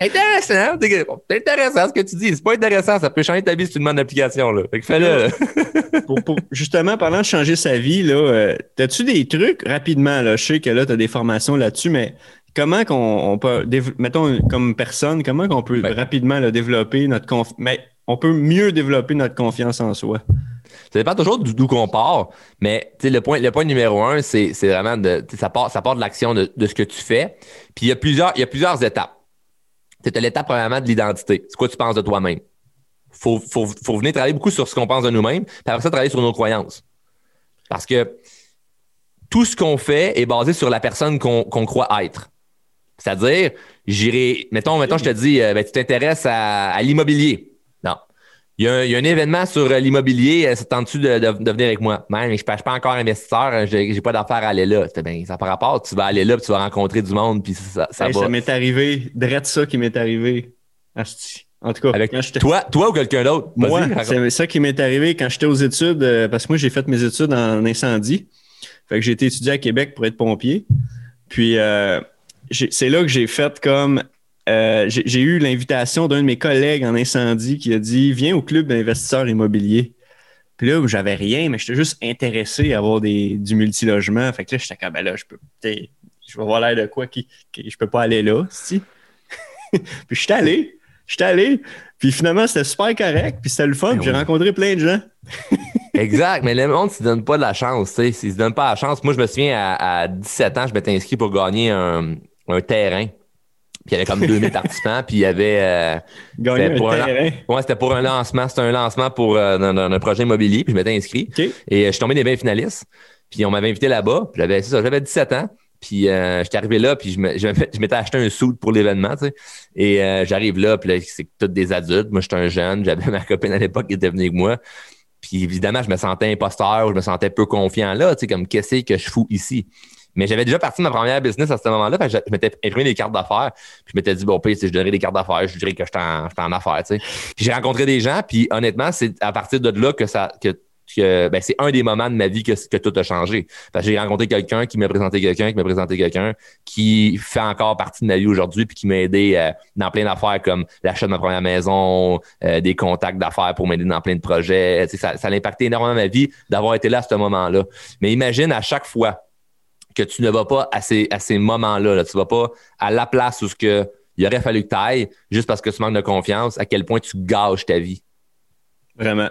Intéressant, c'est intéressant ce que tu dis. C'est pas intéressant, ça peut changer ta vie si tu demandes l'application, là. Fait que fais-le. pour, pour, justement, parlant de changer sa vie, là, euh, t'as-tu des trucs rapidement, là? Je sais que là, t'as des formations là-dessus, mais comment qu'on on peut, dév- mettons, comme personne, comment qu'on peut ouais. rapidement là, développer notre confiance, mais on peut mieux développer notre confiance en soi? Ça dépend toujours d'où qu'on part, mais le point, le point numéro un, c'est, c'est vraiment de, ça part, ça part de l'action de, de ce que tu fais. Puis il y a plusieurs, il y a plusieurs étapes. C'est l'étape, premièrement, de l'identité. C'est quoi tu penses de toi-même? Faut, faut, faut venir travailler beaucoup sur ce qu'on pense de nous-mêmes, puis après ça, travailler sur nos croyances. Parce que tout ce qu'on fait est basé sur la personne qu'on, qu'on croit être. C'est-à-dire, j'irai... Mettons, mettons je te dis, euh, ben, tu t'intéresses à, à l'immobilier. Non. Il y a un, il y a un événement sur l'immobilier, euh, ça tente-tu de, de, de venir avec moi? Man, je ne suis pas encore investisseur, j'ai, j'ai pas d'affaires à aller là. C'était bien, ça par rapport, tu vas aller là, puis tu vas rencontrer du monde, puis ça, ça hey, va. Ça m'est arrivé, drette ça qui m'est arrivé. Asti. En tout cas, avec toi, toi ou quelqu'un d'autre? Moi, vas-y, c'est ça qui m'est arrivé quand j'étais aux études, euh, parce que moi, j'ai fait mes études en incendie. Fait que j'ai été étudié à Québec pour être pompier. Puis, euh, j'ai, c'est là que j'ai fait comme... Euh, j'ai, j'ai eu l'invitation d'un de mes collègues en incendie qui a dit « Viens au club d'investisseurs immobiliers ». Puis là, j'avais rien, mais j'étais juste intéressé à avoir des, du multilogement. Fait que là, j'étais comme « Ben là, je peux, je vais avoir l'air de quoi qui, qui, je peux pas aller là, si. Puis je suis allé, je suis allé. Puis finalement, c'était super correct, puis c'était le fun, puis j'ai rencontré plein de gens. Exact, mais le monde ne se donne pas de la chance, tu sais, ils se donnent pas la chance. Moi, je me souviens, à, à dix-sept ans, je m'étais inscrit pour gagner un, un terrain. Puis il y avait comme deux mille participants, puis il y avait... Euh, Gagné c'était pour un terrain. Un, ouais, c'était pour un lancement. C'était un lancement pour euh, un, un projet immobilier, puis je m'étais inscrit. Okay. Et euh, je suis tombé des vingt finalistes, puis on m'avait invité là-bas. Puis j'avais, c'est ça, j'avais dix-sept ans, puis euh, j'étais arrivé là, puis je, me, je, je m'étais acheté un suit pour l'événement, tu sais. Et euh, j'arrive là, puis là, c'est tous des adultes. Moi, j'étais un jeune, j'avais ma copine à l'époque qui était venue avec moi. Puis évidemment, je me sentais imposteur, je me sentais peu confiant là, tu sais, comme qu'est-ce que je fous ici? Mais j'avais déjà parti de ma première business à ce moment-là. Fait que je, je m'étais imprimé des cartes d'affaires. Puis je m'étais dit, bon, puis je donnerais des cartes d'affaires. Je dirais que j'étais en, j'étais en affaires, tu sais. Puis j'ai rencontré des gens. Puis honnêtement, c'est à partir de là que ça, que, que ben, c'est un des moments de ma vie que, que tout a changé. Parce que j'ai rencontré quelqu'un qui m'a présenté quelqu'un, qui m'a présenté quelqu'un, qui fait encore partie de ma vie aujourd'hui, puis qui m'a aidé euh, dans plein d'affaires comme l'achat de ma première maison, euh, des contacts d'affaires pour m'aider dans plein de projets. Tu sais, ça, ça a impacté énormément ma vie d'avoir été là à ce moment-là. Mais imagine à chaque fois que tu ne vas pas à ces, à ces moments-là. Là. Tu ne vas pas à la place où ce que il aurait fallu que tu ailles juste parce que tu manques de confiance, à quel point tu gâches ta vie. Vraiment.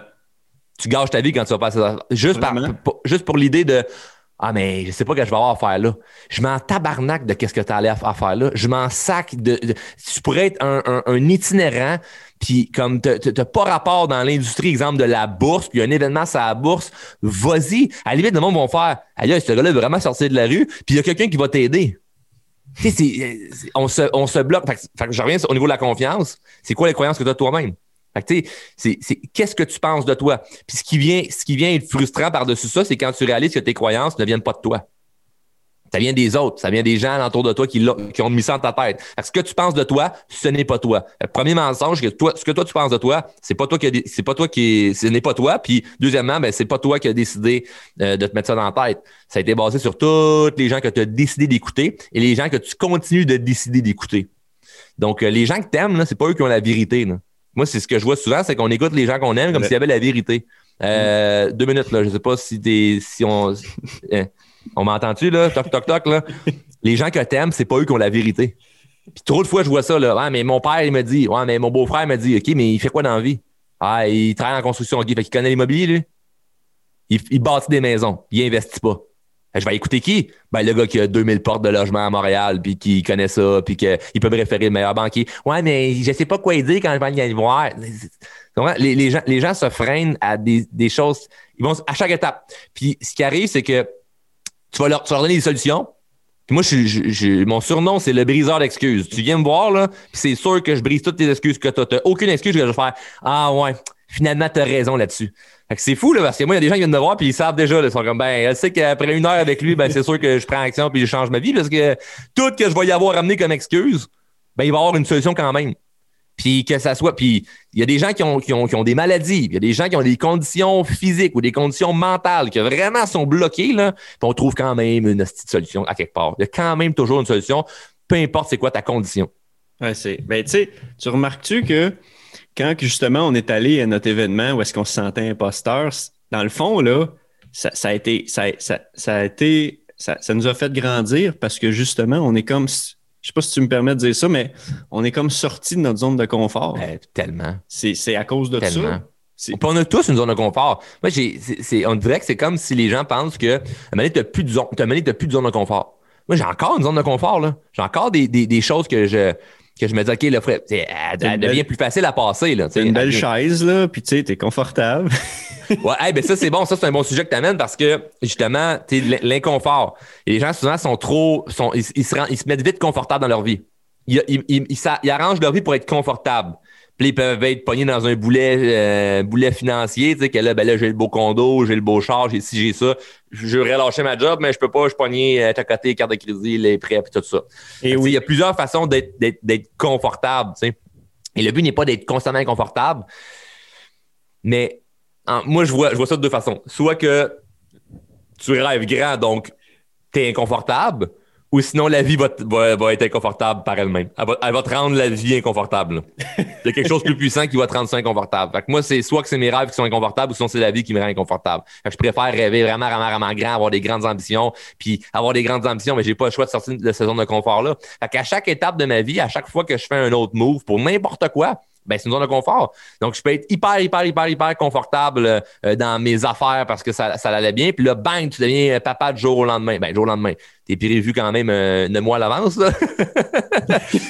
Tu gâches ta vie quand tu vas passer ça. Juste, par, pour, juste pour l'idée de Ah, mais je sais pas ce que je vais avoir à faire là. Je m'en tabarnaque de qu'est-ce que tu allais à faire là. Je m'en sac de, de. Tu pourrais être un, un, un itinérant, puis comme tu n'as pas rapport dans l'industrie, exemple de la bourse, puis il y a un événement sur la bourse, vas-y. À la limite, le monde va faire allez, ce gars-là est vraiment sorti de la rue, puis il y a quelqu'un qui va t'aider. Tu sais, on se, on se bloque. Fait, fait que je reviens au niveau de la confiance. C'est quoi les croyances que tu as toi-même? Fait que tu sais, c'est, c'est qu'est-ce que tu penses de toi? Puis ce qui vient, ce qui vient être frustrant par-dessus ça, c'est quand tu réalises que tes croyances ne viennent pas de toi. Ça vient des autres, ça vient des gens alentour de toi qui, qui ont mis ça dans ta tête. Fait que ce que tu penses de toi, ce n'est pas toi. Le premier mensonge, que toi, ce que toi tu penses de toi, c'est pas toi qui, c'est pas toi qui, ce n'est pas toi. Puis deuxièmement, ben c'est pas toi qui a décidé euh, de te mettre ça dans la tête. Ça a été basé sur tous les gens que tu as décidé d'écouter et les gens que tu continues de décider d'écouter. Donc euh, les gens que t'aimes là, c'est pas eux qui ont la vérité là. Moi, c'est ce que je vois souvent, c'est qu'on écoute les gens qu'on aime comme s'il y avait la vérité. Euh, mmh. Deux minutes, là, je sais pas si t'es, si on... on m'entend-tu, là? Toc, toc, toc, là. Les gens que t'aimes, c'est pas eux qui ont la vérité. Puis trop de fois, je vois ça, là. Ah, mais mon père, il me dit. Ouais, mais mon beau-frère me dit. OK, mais il fait quoi dans la vie? Ah, il travaille en construction. OK, fait qu'il connaît l'immobilier, lui. Il, il bâtit des maisons. Il investit pas. Je vais écouter qui? Ben, le gars qui a deux mille portes de logement à Montréal, puis qui connaît ça, puis qu'il peut me référer le meilleur banquier. Ouais, mais je sais pas quoi dire quand je vais aller voir. Les, les, gens, les gens se freinent à des, des choses. Ils vont à chaque étape. Puis ce qui arrive, c'est que tu vas leur, tu vas leur donner des solutions. Puis moi, je, je, je, mon surnom, c'est le briseur d'excuses. Tu viens me voir, là, puis c'est sûr que je brise toutes tes excuses que t'as. T'as aucune excuse que je vais faire. Ah, ouais. Finalement, t'as raison là-dessus. Fait que c'est fou, là, parce que moi, il y a des gens qui viennent me voir puis ils savent déjà, là, ils sont comme, ben, je sais qu'après une heure avec lui, ben, c'est sûr que je prends action puis je change ma vie parce que tout ce que je vais y avoir amené comme excuse, ben, il va y avoir une solution quand même. Puis que ça soit, puis il y a des gens qui ont, qui ont, qui ont des maladies, il y a des gens qui ont des conditions physiques ou des conditions mentales qui vraiment sont bloquées, là, puis on trouve quand même une petite solution à quelque part. Il y a quand même toujours une solution, peu importe c'est quoi ta condition. Ouais, c'est, ben, tu sais, tu remarques-tu que quand justement on est allé à notre événement où est-ce qu'on se sentait imposteur, dans le fond, là, ça, ça a été, ça, ça, ça a été, ça, ça nous a fait grandir parce que justement, on est comme, je sais pas si tu me permets de dire ça, mais on est comme sorti de notre zone de confort. Ben, tellement. C'est, c'est à cause de tellement. Ça. C'est... On a tous une zone de confort. Moi, j'ai, c'est, c'est, on dirait que c'est comme si les gens pensent que, tu n'as plus de zone, tu n'as plus de zone de confort. Moi, j'ai encore une zone de confort, là. J'ai encore des, des, des choses que je. que je me dis, OK, là, frère, elle, elle devient belle... plus facile à passer. Là, t'as une belle elle... chaise, là, puis tu sais, t'es confortable. Ouais, hey, ben ça, c'est bon. Ça, c'est un bon sujet que t'amènes parce que, justement, t'es l'inconfort. Et les gens, souvent, sont trop... Sont, ils, ils, se rend, ils se mettent vite confortables dans leur vie. Ils, ils, ils, ils, ils arrangent leur vie pour être confortables. Puis ils peuvent être pognés dans un boulet, euh, boulet financier, tu sais, que là, ben là, j'ai le beau condo, j'ai le beau char, j'ai ci, j'ai ça. Je vais relâcher ma job, mais je peux pas, je pogner à côté, carte de crédit, les prêts, puis tout ça. Et oui, il y a plusieurs façons d'être, d'être, d'être confortable, tu sais. Et le but n'est pas d'être constamment inconfortable. Mais en, moi, je vois, je vois ça de deux façons. Soit que tu rêves grand, donc t'es inconfortable, ou sinon, la vie va, t- va, va être inconfortable par elle-même. Elle va, elle va te rendre la vie inconfortable. Il y a quelque chose de plus puissant qui va te rendre ça inconfortable. Fait que moi, c'est soit que c'est mes rêves qui sont inconfortables ou sinon c'est la vie qui me rend inconfortable. Fait que je préfère rêver vraiment, vraiment, vraiment grand, avoir des grandes ambitions, puis avoir des grandes ambitions, mais j'ai pas le choix de sortir de cette zone de confort-là. Fait qu'à chaque étape de ma vie, à chaque fois que je fais un autre move pour n'importe quoi, ben c'est une zone de confort. Donc, je peux être hyper, hyper, hyper, hyper confortable euh, dans mes affaires parce que ça, ça allait bien. Puis là, bang, tu deviens papa du jour au lendemain. Ben, du jour au lendemain. T'es prévu quand même euh, neuf mois à l'avance, là.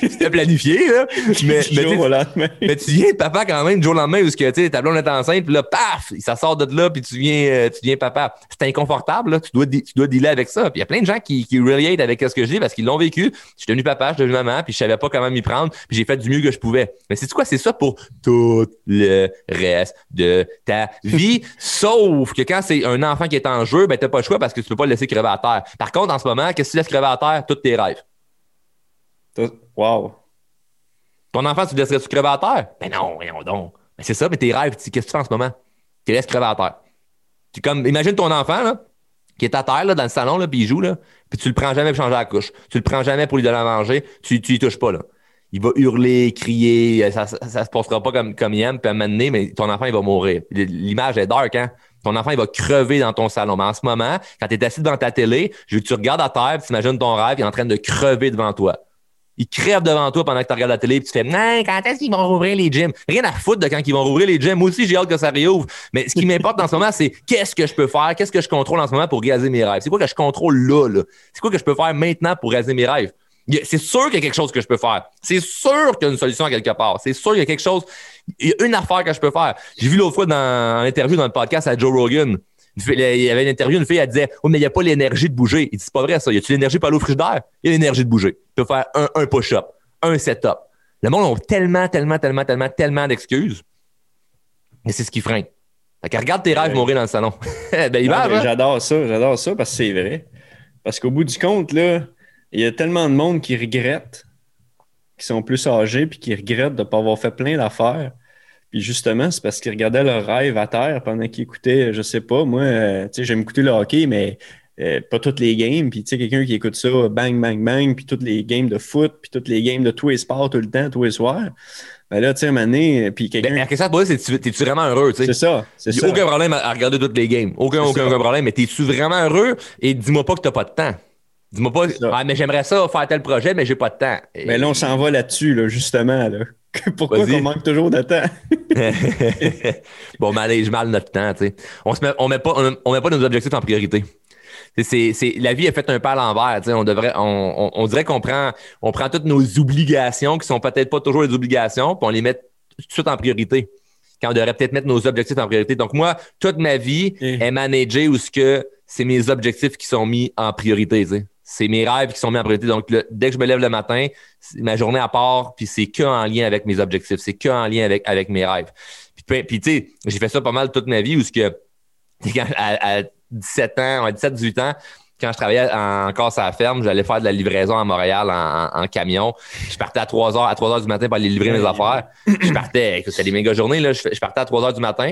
C'était planifié, là. Mais, mais, jour au lendemain. Mais tu viens de papa quand même du jour au lendemain parce que, tu sais, ta blonde est enceinte. Puis là, paf, ça sort de là. Puis tu viens, euh, tu viens papa. C'est inconfortable, là. Tu dois, tu dois dealer avec ça. Puis il y a plein de gens qui, qui relate avec ce que je dis parce qu'ils l'ont vécu. Je suis devenu papa, je suis devenu maman. Puis je savais pas comment m'y prendre. Puis j'ai fait du mieux que je pouvais. Mais c'est quoi, c'est ça pour tout le reste de ta vie, sauf que quand c'est un enfant qui est en jeu, ben t'as pas le choix parce que tu peux pas le laisser crever à terre. Par contre, en ce moment, qu'est-ce que tu laisses crever à terre? Tous tes rêves. Wow. Ton enfant, tu le laisserais-tu crever à terre? Ben non, non, non. Ben c'est ça, mais tes rêves, qu'est-ce que tu fais en ce moment? Tu les laisses crever à terre. Tu, comme, imagine ton enfant, là, qui est à terre, là, dans le salon, là, puis il joue, là, puis tu le prends jamais pour changer la couche. Tu le prends jamais pour lui donner à manger. Tu, tu y touches pas, là. Il va hurler, crier, ça, ça, ça se passera pas comme, comme il aime, puis à un moment donné, mais ton enfant, il va mourir. L'image est dark, hein? Ton enfant, il va crever dans ton salon. Mais en ce moment, quand t'es assis devant ta télé, je veux que tu regardes à terre, tu imagines ton rêve, il est en train de crever devant toi. Ils crèvent devant toi pendant que tu regardes la télé et tu fais « Quand est-ce qu'ils vont rouvrir les gyms? » Rien à foutre de quand ils vont rouvrir les gyms. Moi aussi, j'ai hâte que ça réouvre. Mais ce qui m'importe en ce moment, c'est qu'est-ce que je peux faire? Qu'est-ce que je contrôle en ce moment pour réaliser mes rêves? C'est quoi que je contrôle là? là? C'est quoi que je peux faire maintenant pour réaliser mes rêves? C'est sûr qu'il y a quelque chose que je peux faire. C'est sûr qu'il y a une solution à quelque part. C'est sûr qu'il y a quelque chose... Il y a une affaire que je peux faire. J'ai vu l'autre fois dans l'interview dans le podcast à Joe Rogan. Il y avait une interview, une fille, elle disait « Oh, mais il n'y a pas l'énergie de bouger. » Il dit « C'est pas vrai, ça. Y a-tu l'énergie pour aller au frigidaire? » Il y a l'énergie de bouger. Tu peux faire un, un push-up, un set-up. Le monde a tellement, tellement, tellement, tellement, tellement d'excuses. Mais c'est ce qui freine. Fait que regarde tes rêves euh... mourir dans le salon. ben, non, hein? J'adore ça, j'adore ça parce que c'est vrai. Parce qu'au bout du compte, là, il y a tellement de monde qui regrette, qui sont plus âgés puis qui regrettent de ne pas avoir fait plein d'affaires. Puis justement, c'est parce qu'ils regardaient leurs rêves à terre pendant qu'ils écoutaient, je sais pas, moi, euh, tu sais, j'aime écouter le hockey, mais euh, pas toutes les games. Puis tu sais, quelqu'un qui écoute ça, bang, bang, bang, puis toutes les games de foot, puis toutes les games de tous les sports, tout le temps, tous les soirs. Ben là, tu sais, à un moment donné, puis quelqu'un... Ben, la question à te poser, c'est t'es-tu vraiment heureux, tu sais? C'est ça, c'est ça. Aucun problème à regarder toutes les games. Aucun, aucun, aucun problème. Mais t'es-tu vraiment heureux? Et dis-moi pas que t'as pas de temps. Dis-moi pas, ah, mais j'aimerais ça faire tel projet, mais j'ai pas de temps. Et... Mais là, on s'en va là-dessus, là, justement, là. Pourquoi on manque toujours de temps? Bon, mais je mal notre temps, tu sais. On se met, on met pas, on, on met pas nos objectifs en priorité. C'est, c'est, c'est, la vie est faite un peu à l'envers, tu sais. On devrait, on, on, on dirait qu'on prend, on prend toutes nos obligations qui sont peut-être pas toujours les obligations, puis on les met tout de suite en priorité. Quand on devrait peut-être mettre nos objectifs en priorité. Donc moi, toute ma vie mmh. est managée où ce que c'est mes objectifs qui sont mis en priorité, tu sais. C'est mes rêves qui sont mis en priorité. Donc, le, dès que je me lève le matin, ma journée à part, puis c'est que en lien avec mes objectifs, c'est que en lien avec, avec mes rêves. Puis, puis tu sais, j'ai fait ça pas mal toute ma vie où ce que, quand, à, à dix-sept ans, à dix-sept dix-huit ans, quand je travaillais en, encore sur la ferme, j'allais faire de la livraison à Montréal en, en, en camion. Je partais à trois heures, à trois heures du matin pour aller livrer mes affaires. Je partais, c'était des méga journées, là, je, je partais à trois heures du matin.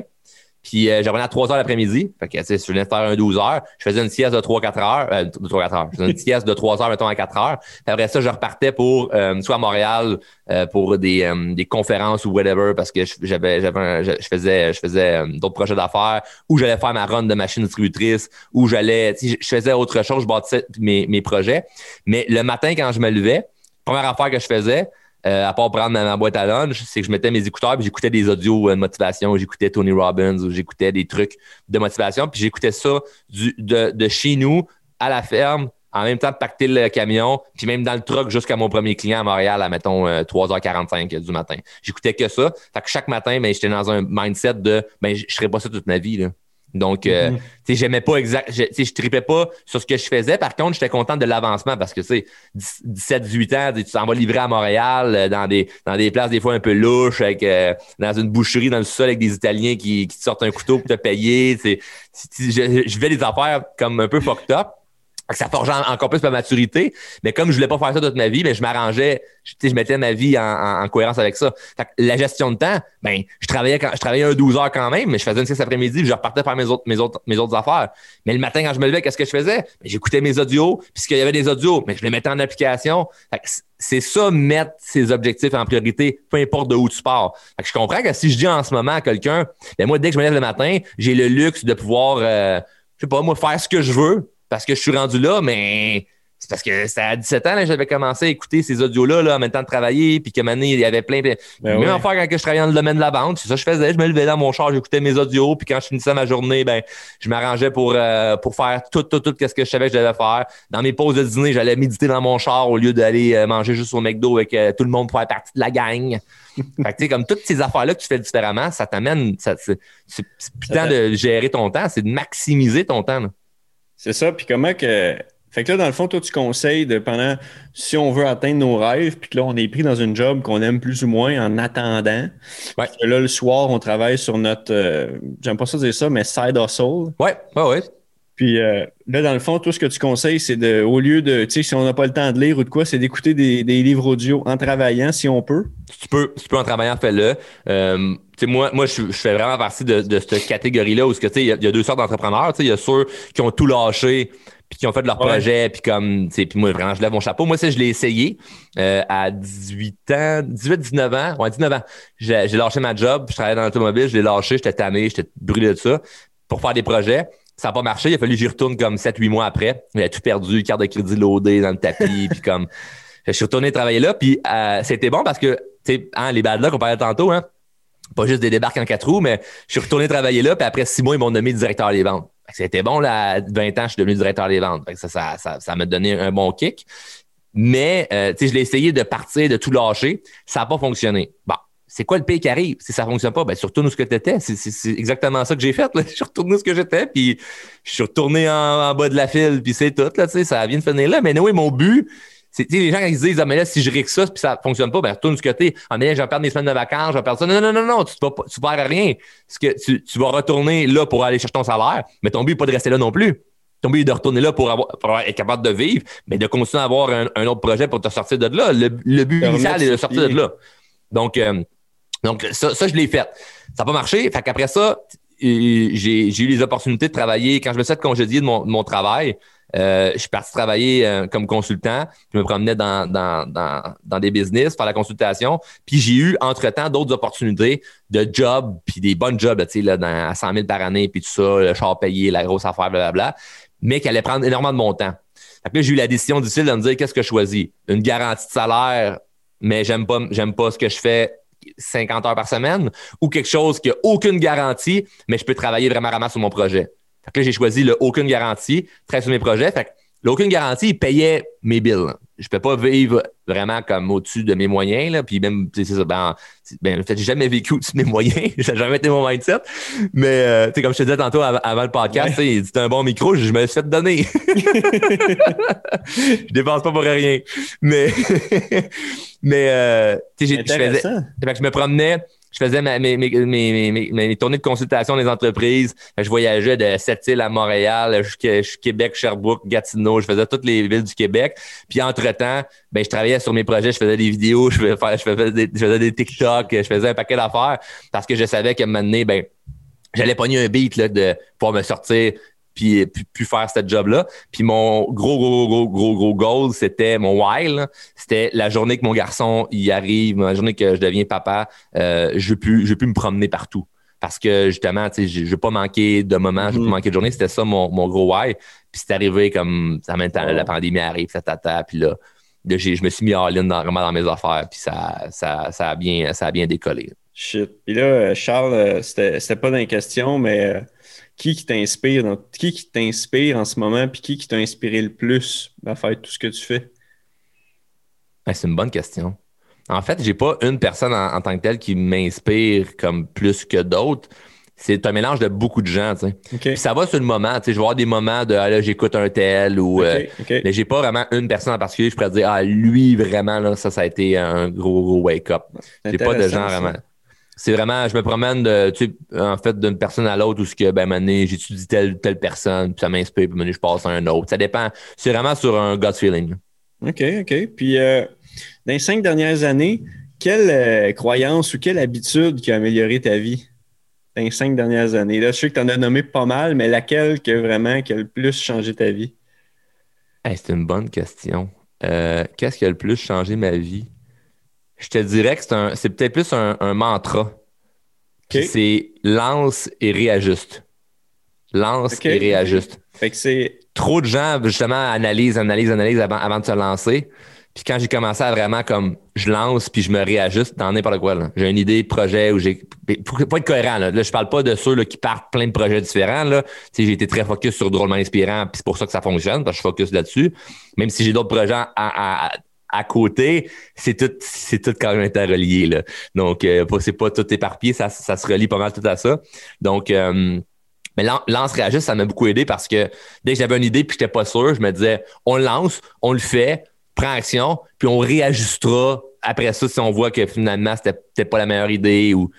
Puis euh, je revenais à trois heures l'après-midi. Fait que, tu sais, je venais de faire un douze heures. Je faisais une sieste de trois à quatre heures. Euh, de trois à quatre heures. Je faisais une sieste de trois heures, mettons, à quatre heures. Puis après ça, je repartais pour, euh, soit à Montréal, euh, pour des, euh, des conférences ou whatever, parce que j'avais, j'avais, un, je, je faisais, je faisais euh, d'autres projets d'affaires, ou j'allais faire ma run de machine distributrice, ou j'allais, tu sais, je faisais autre chose, je bâtissais mes, mes projets. Mais le matin, quand je me levais, première affaire que je faisais, Euh, à part prendre ma, ma boîte à lunch, c'est que je mettais mes écouteurs puis j'écoutais des audios euh, de motivation, j'écoutais Tony Robbins ou j'écoutais des trucs de motivation, puis j'écoutais ça du, de, de chez nous à la ferme, en même temps de pacter le camion, puis même dans le truck jusqu'à mon premier client à Montréal à, mettons, euh, trois heures quarante-cinq du matin. J'écoutais que ça. Fait que chaque matin, ben, j'étais dans un mindset de « ben je serais pas ça toute ma vie ». Là. Donc, euh, mm-hmm. tu sais, j'aimais pas exact, tu sais, je tripais pas sur ce que je faisais. Par contre, j'étais content de l'avancement parce que, tu sais, dix-sept dix-huit ans, tu t'en vas livrer à Montréal dans des, dans des places des fois un peu louches, avec, euh, dans une boucherie dans le sol avec des Italiens qui, qui te sortent un couteau pour te payer. Tu sais, je, je vais les affaires comme un peu fucked up. Ça forgeait encore plus ma maturité. Mais comme je voulais pas faire ça toute ma vie, mais je m'arrangeais, je, je mettais ma vie en, en, en cohérence avec ça. Fait que la gestion de temps, ben, je travaillais quand, je travaillais un douze heures quand même, mais je faisais une sieste après-midi, puis je repartais faire mes autres, mes autres, mes autres affaires. Mais le matin, quand je me levais, qu'est-ce que je faisais? Ben, j'écoutais mes audios, puis qu'il y avait des audios, mais je les mettais en application. Fait que c'est ça, mettre ses objectifs en priorité, peu importe de où tu pars. Fait que je comprends que si je dis en ce moment à quelqu'un, ben, moi, dès que je me lève le matin, j'ai le luxe de pouvoir, euh, je sais pas, moi, faire ce que je veux. Parce que je suis rendu là, mais c'est parce que c'était à dix-sept ans, là, j'avais commencé à écouter ces audios-là là, en même temps de travailler, puis que maintenant, il y avait plein, plein. Ben même ouais. Affaire quand je travaillais dans le domaine de la vente, c'est ça que je faisais, je me levais dans mon char, j'écoutais mes audios, puis quand je finissais ma journée, ben je m'arrangeais pour euh, pour faire tout, tout, tout ce que je savais que je devais faire. Dans mes pauses de dîner, j'allais méditer dans mon char au lieu d'aller manger juste au McDo avec euh, tout le monde pour faire partie de la gang. Fait que tu sais, comme toutes ces affaires-là que tu fais différemment, ça t'amène, ça, c'est, c'est, c'est plus temps de gérer ton temps, c'est de maximiser ton temps, là. C'est ça, puis comment que... Fait que là, dans le fond, toi, tu conseilles de pendant... Si on veut atteindre nos rêves, puis que là, on est pris dans une job qu'on aime plus ou moins en attendant. Ouais. Puis que là, le soir, on travaille sur notre... Euh, j'aime pas ça dire ça, mais side hustle. Ouais, ouais, ouais. Puis euh, là, dans le fond, tout ce que tu conseilles, c'est de... Au lieu de... Tu sais, si on n'a pas le temps de lire ou de quoi, c'est d'écouter des, des livres audio en travaillant, si on peut. Si tu peux, si tu peux en travaillant, fais-le. Euh... T'sais, moi, moi je, je fais vraiment partie de, de cette catégorie-là où il y, y a deux sortes d'entrepreneurs. Il y a ceux qui ont tout lâché puis qui ont fait de leur ouais. projet. Puis comme puis moi, vraiment, je lève mon chapeau. Moi, ça, je l'ai essayé euh, à dix-huit ans, dix-huit dix-neuf ans. Ouais, dix-neuf ans. J'ai, j'ai lâché ma job. Je travaillais dans l'automobile. Je l'ai lâché. J'étais tanné. J'étais brûlé de ça pour faire des projets. Ça n'a pas marché. Il a fallu que j'y retourne comme sept huit mois après. J'avais tout perdu. Carte de crédit loadée dans le tapis. Puis comme... Je suis retourné travailler là, puis euh, c'était bon parce que, tu sais, hein, les bad luck, on parlait tantôt, hein, pas juste des débarques en quatre roues, mais je suis retourné travailler là, puis après six mois, ils m'ont nommé directeur des ventes. C'était bon, là, à vingt ans, je suis devenu directeur des ventes. Ça, ça, ça, ça m'a donné un bon kick. Mais, euh, tu sais, je l'ai essayé de partir, de tout lâcher. Ça n'a pas fonctionné. Bon. C'est quoi le pire qui arrive? Si ça ne fonctionne pas, ben, tu retournes où ce que tu étais. C'est, c'est, c'est exactement ça que j'ai fait, là. Je suis retourné où ce que j'étais, puis je suis retourné en, en bas de la file, puis c'est tout, là, tu sais, ça vient de finir là. Mais oui, anyway, mon but, c'est, tu sais, les gens, ils se disent, ah, mais là, si je rigue ça, puis ça ne fonctionne pas, ben, retourne où ce que tu es. Ah, mais là, je vais perdre mes semaines de vacances, je vais perdre ça. Non, non, non, non, tu ne vas, tu perds rien. Parce que tu, tu vas retourner là pour aller chercher ton salaire, mais ton but n'est pas de rester là non plus. Ton but est de retourner là pour, avoir, pour être capable de vivre, mais de continuer à avoir un, un autre projet pour te sortir de là. Le, le but initial est de sortir de là. Donc, euh, Donc, ça, ça, je l'ai fait. Ça n'a pas marché. Fait qu'après ça, j'ai, j'ai eu les opportunités de travailler. Quand je me suis fait congédier de mon, de mon travail, euh, je suis parti travailler euh, comme consultant. Je me promenais dans, dans, dans, dans des business, faire la consultation. Puis, j'ai eu, entre-temps, d'autres opportunités de job, puis des bonnes jobs, tu sais, là, dans, à cent mille par année, puis tout ça, le char payé, la grosse affaire, blablabla, mais qui allaient prendre énormément de mon temps. Fait que là, j'ai eu la décision difficile de me dire, qu'est-ce que je choisis? Une garantie de salaire, mais j'aime pas, j'aime pas ce que je fais, cinquante heures par semaine, ou quelque chose qui n'a aucune garantie, mais je peux travailler vraiment, vraiment sur mon projet. Fait que là, j'ai choisi le aucune garantie, très sur mes projets. Fait que l'aucune garantie, il payait mes bills. Je ne peux pas vivre vraiment comme au-dessus de mes moyens, là. Puis même, c'est ça, ben, ben, j'ai jamais vécu au-dessus de mes moyens. Ça n'a jamais été mon mindset. Mais, euh, tu sais, comme je te disais tantôt avant, avant le podcast, ouais. C'est un bon micro, je me le fais donner. Je dépense pas pour rien. Mais, mais, euh, tu sais, je faisais, fait que je me promenais, je faisais ma, mes, mes, mes, mes, mes tournées de consultation des entreprises. Je voyageais de Sept-Îles à Montréal, jusqu'à Québec, Sherbrooke, Gatineau. Je faisais toutes les villes du Québec. Puis entre-temps, ben, je travaillais sur mes projets. Je faisais des vidéos, je faisais, je faisais, des, je faisais des TikTok, je faisais un paquet d'affaires parce que je savais qu'à un moment donné, ben, j'allais pogner un beat là, de pouvoir me sortir puis puis faire ce job-là. Puis mon gros, gros, gros, gros, gros goal, c'était mon wild, là. C'était la journée que mon garçon y arrive, la journée que je deviens papa, euh, je veux plus, je veux plus me promener partout. Parce que justement, tu sais, je, je veux pas manquer de moments, je veux pas manquer de journée. C'était ça mon, mon gros wild. Puis c'est arrivé comme, en même temps, là, la pandémie arrive, ça tata, puis là, là j'ai, je me suis mis en ligne dans, vraiment dans mes affaires, puis ça, ça, ça, a bien, ça a bien décollé. Shit. Puis là, Charles, c'était, c'était pas dans les questions, mais... Qui, qui t'inspire dans, qui, qui t'inspire en ce moment, puis qui, qui t'a inspiré le plus à faire tout ce que tu fais? Ben, c'est une bonne question. En fait, j'ai pas une personne en, en tant que telle qui m'inspire comme plus que d'autres. C'est un mélange de beaucoup de gens, tu sais. Okay. Puis ça va sur le moment, tu sais. Je vais avoir des moments de, ah, là, j'écoute un tel ou... Okay. Euh, okay. Mais j'ai pas vraiment une personne en particulier. Je pourrais dire, ah, lui, vraiment, là, ça, ça a été un gros, gros wake-up. J'ai pas de gens vraiment... C'est vraiment, je me promène de, tu sais, en fait, d'une personne à l'autre où ce que, ben, mané, j'étudie telle telle personne, puis ça m'inspire, puis mané, je passe à un autre. Ça dépend. C'est vraiment sur un gut feeling. OK, OK. Puis, euh, dans les cinq dernières années, quelle euh, croyance ou quelle habitude qui a amélioré ta vie dans les cinq dernières années? Là, je sais que tu en as nommé pas mal, mais laquelle que vraiment qui a le plus changé ta vie? Hey, c'est une bonne question. Euh, qu'est-ce qui a le plus changé ma vie? Je te dirais que c'est, un, c'est peut-être plus un, un mantra. Okay. C'est lance et réajuste. Lance okay. et réajuste. Fait que c'est... Trop de gens, justement, analysent, analysent, analysent avant, avant de se lancer. Puis quand j'ai commencé à vraiment comme je lance puis je me réajuste dans n'importe quoi. Là. J'ai une idée de projet où j'ai. Pour, pour être cohérent, là, là je parle pas de ceux là, qui partent plein de projets différents. Là. T'sais, j'ai été très focus sur Drôlement Inspirant, puis c'est pour ça que ça fonctionne, parce que je focus là-dessus. Même si j'ai d'autres projets à. à, à à côté, c'est tout, c'est tout quand même interrelié, là. Donc, euh, c'est pas tout éparpillé, ça, ça se relie pas mal tout à ça. Donc, euh, mais lance réajuste, ça m'a beaucoup aidé parce que dès que j'avais une idée puis j'étais pas sûr, je me disais, on lance, on le fait, prends action, puis on réajustera après ça si on voit que finalement c'était peut-être pas la meilleure idée ou.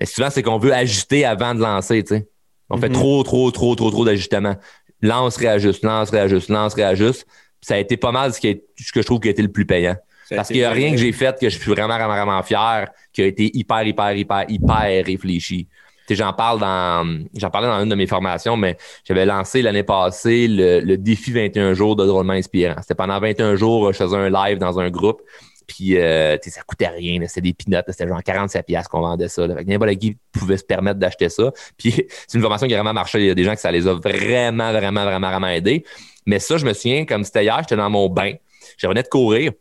Mais souvent, c'est qu'on veut ajuster avant de lancer, tu sais. On mm-hmm. fait trop, trop, trop, trop, trop d'ajustements. Lance, réajuste, lance, réajuste, lance, réajuste. Ça a été pas mal ce, qui est, ce que je trouve qui a été le plus payant. Ça Parce qu'il n'y a rien que j'ai fait que je suis vraiment, vraiment, vraiment fier, qui a été hyper, hyper, hyper, hyper réfléchi. Tu sais, j'en parle dans, j'en parlais dans une de mes formations, mais j'avais lancé l'année passée le, le défi vingt et un jours de Drôlement Inspirant. C'était pendant vingt et un jours, je faisais un live dans un groupe, puis euh, tu sais, ça coûtait rien, là, c'était des peanuts, là, c'était genre quarante-sept piastres qu'on vendait ça. Là. Fait que n'importe qui pouvait se permettre d'acheter ça. Puis c'est une formation qui a vraiment marché. Il y a des gens que ça les a vraiment, vraiment, vraiment, vraiment aidés. Mais ça, je me souviens, comme c'était hier, j'étais dans mon bain. Je revenais de courir.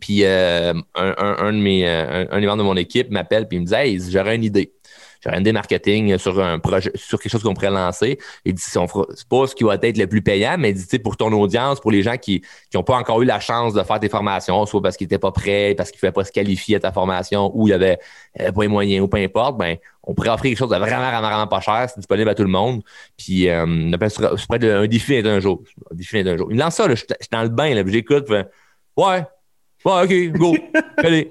Puis euh, un, un, un de mes un, un des membres de mon équipe m'appelle puis il me dit « Hey, j'aurais une idée. J'aurais une idée marketing sur un projet, sur quelque chose qu'on pourrait lancer. » Il dit « C'est pas ce qui va être le plus payant, mais il dit, pour ton audience, pour les gens qui n'ont pas encore eu la chance de faire tes formations, soit parce qu'ils n'étaient pas prêts, parce qu'ils ne pouvaient pas se qualifier à ta formation ou il n'y avait euh, pas les moyens ou peu importe, ben on pourrait offrir quelque chose de vraiment, vraiment, vraiment pas cher. C'est disponible à tout le monde. » Puis euh, on appelle ça un défi d'un jour. Un défi d'un jour. Il me lance ça, là, je suis dans le bain, là, puis j'écoute, puis, ouais. Bon, OK, go, allez.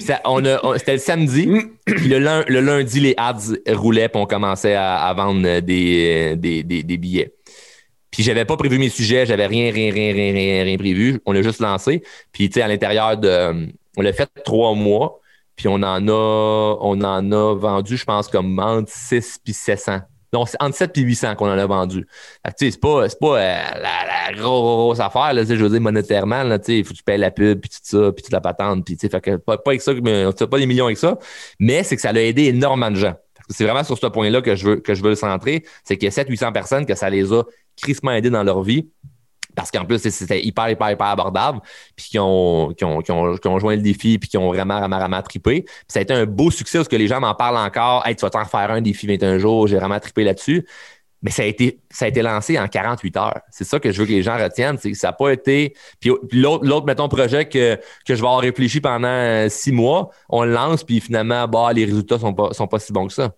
Ça, on a, on, c'était le samedi, puis le, lun, le lundi, les ads roulaient, puis on commençait à, à vendre des, des, des, des billets. Puis j'avais pas prévu mes sujets, j'avais rien, rien, rien, rien, rien, rien prévu. On l'a juste lancé. Puis, tu sais, à l'intérieur de... On l'a fait trois mois, puis on en a, on en a vendu, je pense, comme entre six puis sept cents. Donc, c'est entre sept et huit cents qu'on en a vendu. Fait que, tu sais, c'est pas, c'est pas euh, la, la grosse affaire, là, je veux dire, monétairement, là, tu sais, il faut que tu payes la pub, puis tout ça, puis toute la patente, puis tu sais, fait que pas, pas avec ça, mais, on ne fait pas des millions avec ça, mais c'est que ça l'a aidé énormément de gens. Fait que c'est vraiment sur ce point-là que je veux, que je veux le centrer, c'est qu'il y a sept à huit cents personnes que ça les a crissement aidés dans leur vie, parce qu'en plus, c'était hyper, hyper, hyper abordable, puis qui ont, qui ont, qui ont, qui ont joint le défi, puis qui ont vraiment, vraiment, vraiment trippé. Puis ça a été un beau succès parce que les gens m'en parlent encore. « Hey, tu vas t'en refaire un défi vingt et un jours, j'ai vraiment trippé là-dessus. » Mais ça a été, ça a été lancé en quarante-huit heures. C'est ça que je veux que les gens retiennent. C'est que ça n'a pas été... Puis, puis l'autre, l'autre, mettons, projet que, que je vais avoir réfléchi pendant six mois, on le lance, puis finalement, bah, les résultats ne sont pas, sont pas si bons que ça.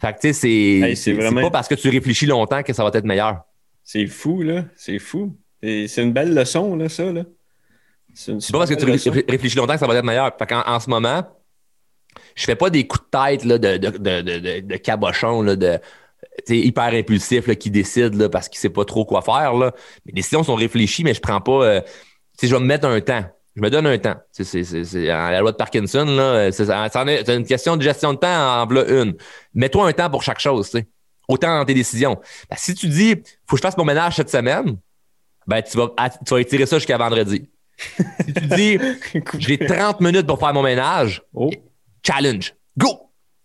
Fait que, tu sais, c'est, hey, c'est, c'est vraiment... pas parce que tu réfléchis longtemps que ça va être meilleur. C'est fou, là. C'est fou. Et c'est une belle leçon, là, ça, là. C'est une super pas parce que tu leçon. Réfléchis longtemps que ça va être meilleur. Fait qu'en, en ce moment, je fais pas des coups de tête là, de, de, de, de, de cabochon, là, de hyper impulsif là, qui décide là, parce qu'il sait pas trop quoi faire. Là. Mes décisions sont réfléchies, mais je prends pas. Euh, je vais me mettre un temps. Je me donne un temps. C'est, c'est, c'est, c'est, la loi de Parkinson, là, c'est, c'est une question de gestion de temps en v'là une. Mets-toi un temps pour chaque chose, tu sais. Autant dans tes décisions. Ben, si tu dis, faut que je fasse mon ménage cette semaine, ben, tu vas, tu vas étirer ça jusqu'à vendredi. Si tu dis, j'ai trente minutes pour faire mon ménage, oh. Challenge, go!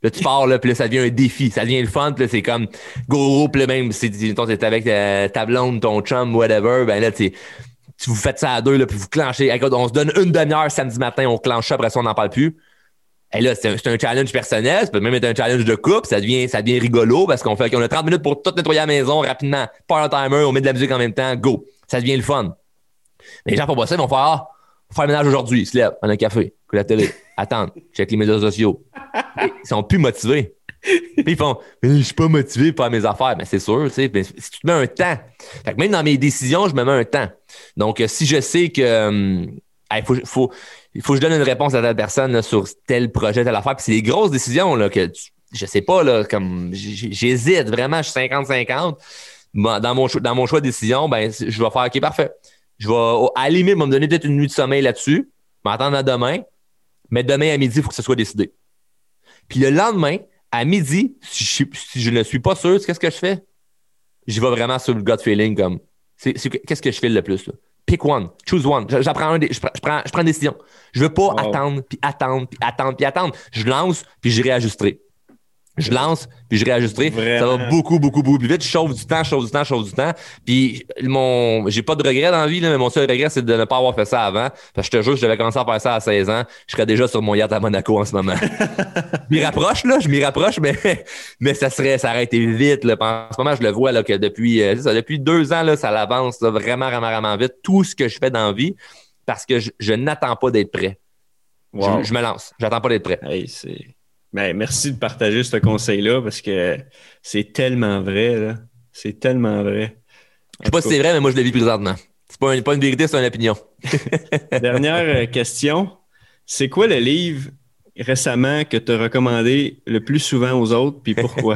Là, tu pars, là, puis là, ça devient un défi, ça devient le fun, puis là, c'est comme, go, puis là, même si t'es avec euh, ta blonde, ton chum, whatever, ben là, tu tu vous faites ça à deux, là, puis vous clenchez. Écoute, on se donne une demi-heure samedi matin, on clenche ça, après ça, on n'en parle plus. Et là, c'est un, c'est un challenge personnel, ça peut même être un challenge de couple, ça devient, ça devient rigolo parce qu'on fait qu'on a trente minutes pour tout nettoyer à la maison rapidement, pas un timer, on met de la musique en même temps, go. Ça devient le fun. Mais les gens font pas ça, ils vont faire ah, faut faire le ménage aujourd'hui, ils se lèvent, on a un café, écoute la télé, attendre, check les médias sociaux. Ils sont plus motivés. Puis ils font je suis pas motivé pour faire mes affaires, mais c'est sûr, tu sais, mais si tu te mets un temps. Fait que même dans mes décisions, je me mets un temps. Donc si je sais que hum, il hey, faut, faut, faut que je donne une réponse à telle personne là, sur tel projet, telle affaire. Puis c'est des grosses décisions là, que tu, je sais pas, là, comme j'hésite vraiment, je suis cinquante cinquante. Dans mon, dans mon choix de décision, ben, je vais faire OK, parfait. Je vais, à la limite, me donner peut-être une nuit de sommeil là-dessus, m'attendre à demain, mais demain à midi, il faut que ce soit décidé. Puis le lendemain, à midi, si je, si je ne suis pas sûr, qu'est-ce que je fais? J'y vais vraiment sur le gut feeling comme c'est, c'est, qu'est-ce que je file le plus là? Pick one, choose one. J'apprends un, je prends, je prends, je prends une décision. Je veux pas wow. attendre, puis attendre, puis attendre, puis attendre. Je lance, puis je réajusterai. Je lance, puis je réajusterai. Vraiment. Ça va beaucoup, beaucoup, beaucoup plus vite. Je chauffe du temps, je chauffe du temps, je chauffe du temps. Puis mon, j'ai pas de regret dans la vie, là, mais mon seul regret, c'est de ne pas avoir fait ça avant. Parce que je te jure, je devais commencer à faire ça à seize ans. Je serais déjà sur mon yacht à Monaco en ce moment. Je m'y rapproche, là. Je m'y rapproche, mais, mais ça serait, ça aurait été vite, là. En ce moment, je le vois, là, que depuis, euh, ça, depuis deux ans, là, ça l'avance, là, vraiment, vraiment, vraiment vite. Tout ce que je fais dans la vie, parce que je, je n'attends pas d'être prêt. Wow. Je, je me lance. J'attends pas d'être prêt. Hey, c'est... Ben, merci de partager ce conseil-là parce que c'est tellement vrai. Là. C'est tellement vrai. En je sais pas si c'est vrai, mais moi, je le vis présentement. C'est pas, un, pas une vérité, c'est une opinion. Dernière question. C'est quoi le livre récemment que tu as recommandé le plus souvent aux autres puis pourquoi?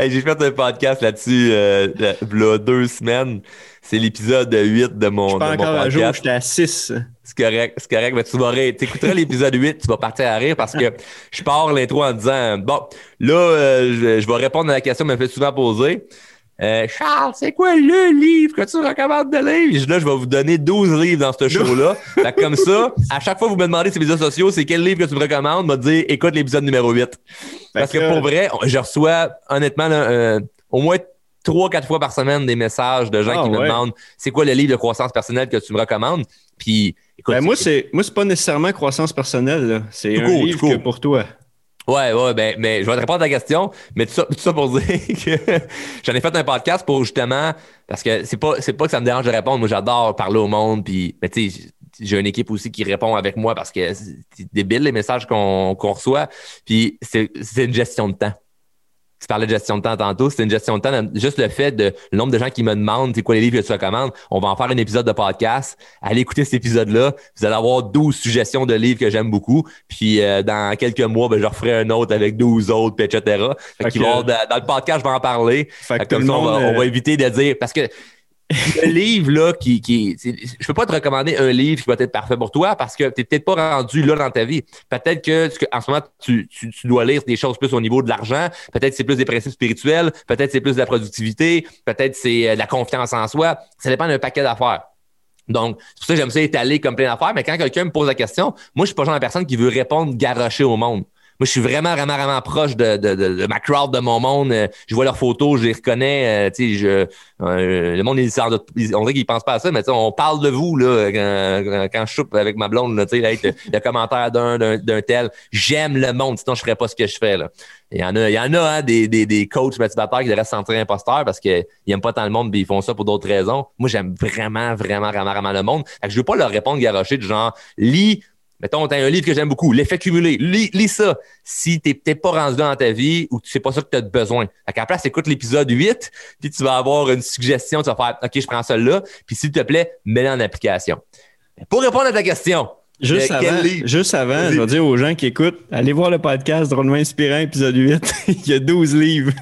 Hey, j'ai fait un podcast là-dessus euh, il y a deux semaines. C'est l'épisode huit de mon, je suis pas de mon podcast. Encore à jour, j'étais à six. C'est correct, c'est correct, mais tu vas rire. Tu écouteras l'épisode huit, tu vas partir à rire parce que je pars l'intro en disant « Bon, là, euh, je, je vais répondre à la question que me fait souvent poser. Euh, Charles, c'est quoi le livre que tu recommandes de lire? » Là, je vais vous donner douze livres dans ce show-là. Fait que comme ça, à chaque fois que vous me demandez sur les médias sociaux, c'est quel livre que tu me recommandes, me dire « Écoute l'épisode numéro huit. » Parce que pour vrai, je reçois honnêtement là, euh, au moins... trois quatre fois par semaine des messages de gens ah, qui me ouais. demandent c'est quoi le livre de croissance personnelle que tu me recommandes. Puis, écoute, ben, moi, c'est moi, c'est pas nécessairement croissance personnelle. Là. C'est tout un court, livre que pour toi. Ouais, ouais, ben, mais je vais te répondre à ta question, mais tout ça, tout ça pour dire que j'en ai fait un podcast pour justement, parce que c'est pas, c'est pas que ça me dérange de répondre. Moi, j'adore parler au monde, puis, mais tu sais, j'ai une équipe aussi qui répond avec moi parce que c'est débile les messages qu'on, qu'on reçoit, puis c'est, c'est une gestion de temps. Tu parlais de gestion de temps tantôt, c'est une gestion de temps. Juste le fait de le nombre de gens qui me demandent c'est quoi les livres que tu recommandes, on va en faire un épisode de podcast. Allez écouter cet épisode-là. Vous allez avoir douze suggestions de livres que j'aime beaucoup. Puis euh, dans quelques mois, ben, je referai un autre avec douze autres, puis et cetera. Fait fait qu'il va avoir, dans le podcast, je vais en parler. Fait fait comme ça, on va, euh... on va éviter de dire... Parce que le livre, là, qui... qui je peux pas te recommander un livre qui va être parfait pour toi parce que t'es peut-être pas rendu là dans ta vie. Peut-être que, en ce moment, tu, tu, tu dois lire des choses plus au niveau de l'argent. Peut-être que c'est plus des principes spirituels. Peut-être que c'est plus de la productivité. Peut-être que c'est de la confiance en soi. Ça dépend d'un paquet d'affaires. Donc, c'est pour ça que j'aime ça étaler comme plein d'affaires. Mais quand quelqu'un me pose la question, moi, je suis pas genre la personne qui veut répondre garoché au monde. Moi, je suis vraiment, vraiment, vraiment proche de, de, de, de ma crowd, de mon monde. Euh, je vois leurs photos, je les reconnais. Euh, tu sais, je, euh, le monde, il, il, on dirait qu'ils pensent pas à ça, mais tu sais, on parle de vous là quand, quand je choupe avec ma blonde. Là, tu sais, là, le, le commentaire d'un, d'un, d'un tel. J'aime le monde, sinon je ferais pas ce que je fais là. Il y en a, il y en a hein, des, des, des coachs motivateurs qui devraient se sentir imposteurs parce qu'ils aiment pas tant le monde, mais ils font ça pour d'autres raisons. Moi, j'aime vraiment, vraiment, vraiment, vraiment le monde. Fait que je veux pas leur répondre garoché du genre lis. Mettons, t'as un livre que j'aime beaucoup, L'effet cumulé. Lis, lis ça. Si t'es peut-être pas rendu dans ta vie ou que tu sais pas ça que t'as besoin. Fait qu'à la place, écoute l'épisode huit, puis tu vas avoir une suggestion, tu vas faire, OK, je prends celle-là, puis s'il te plaît, mets-la en application. Pour répondre à ta question. Juste avant, juste avant, je vais dire aux gens qui écoutent, allez voir le podcast Drôlement Inspirant, épisode huit. Il y a douze livres.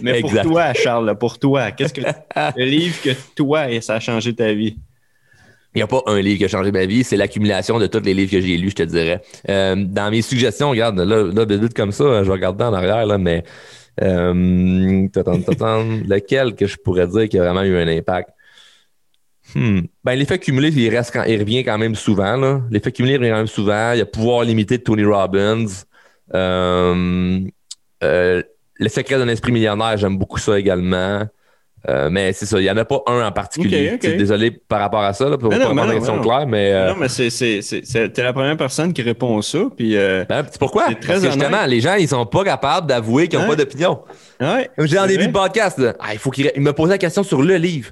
Mais pour toi, Charles, pour toi, qu'est-ce que le livre que toi, ça a changé ta vie? Il n'y a pas un livre qui a changé ma vie, c'est l'accumulation de tous les livres que j'ai lus, je te dirais. Euh, dans mes suggestions, regarde, là, là, vite comme ça, je regarde en arrière, là, mais euh, t'attends, t'attends, lequel que je pourrais dire qui a vraiment eu un impact? Hmm. Ben, l'effet cumulé, il reste quand, il revient quand même souvent, là. L'effet cumulé, il revient quand même souvent. Il y a Pouvoir illimité de Tony Robbins. Euh, euh, Le secret d'un esprit millionnaire, j'aime beaucoup ça également. Euh, mais c'est ça, il n'y en a pas un en particulier. Okay, okay. Désolé par rapport à ça, là, pour ben non, pas répondre à la question claire. Mais, euh... ben non, mais c'est, c'est, c'est, c'est, t'es la première personne qui répond à ça. Puis, euh, ben, pourquoi? C'est très Parce que justement, les gens, ils sont pas capables d'avouer qu'ils n'ont hein? pas d'opinion. Ouais, comme j'ai en début de podcast, là, ah, il faut qu'il il me posait la question sur le livre.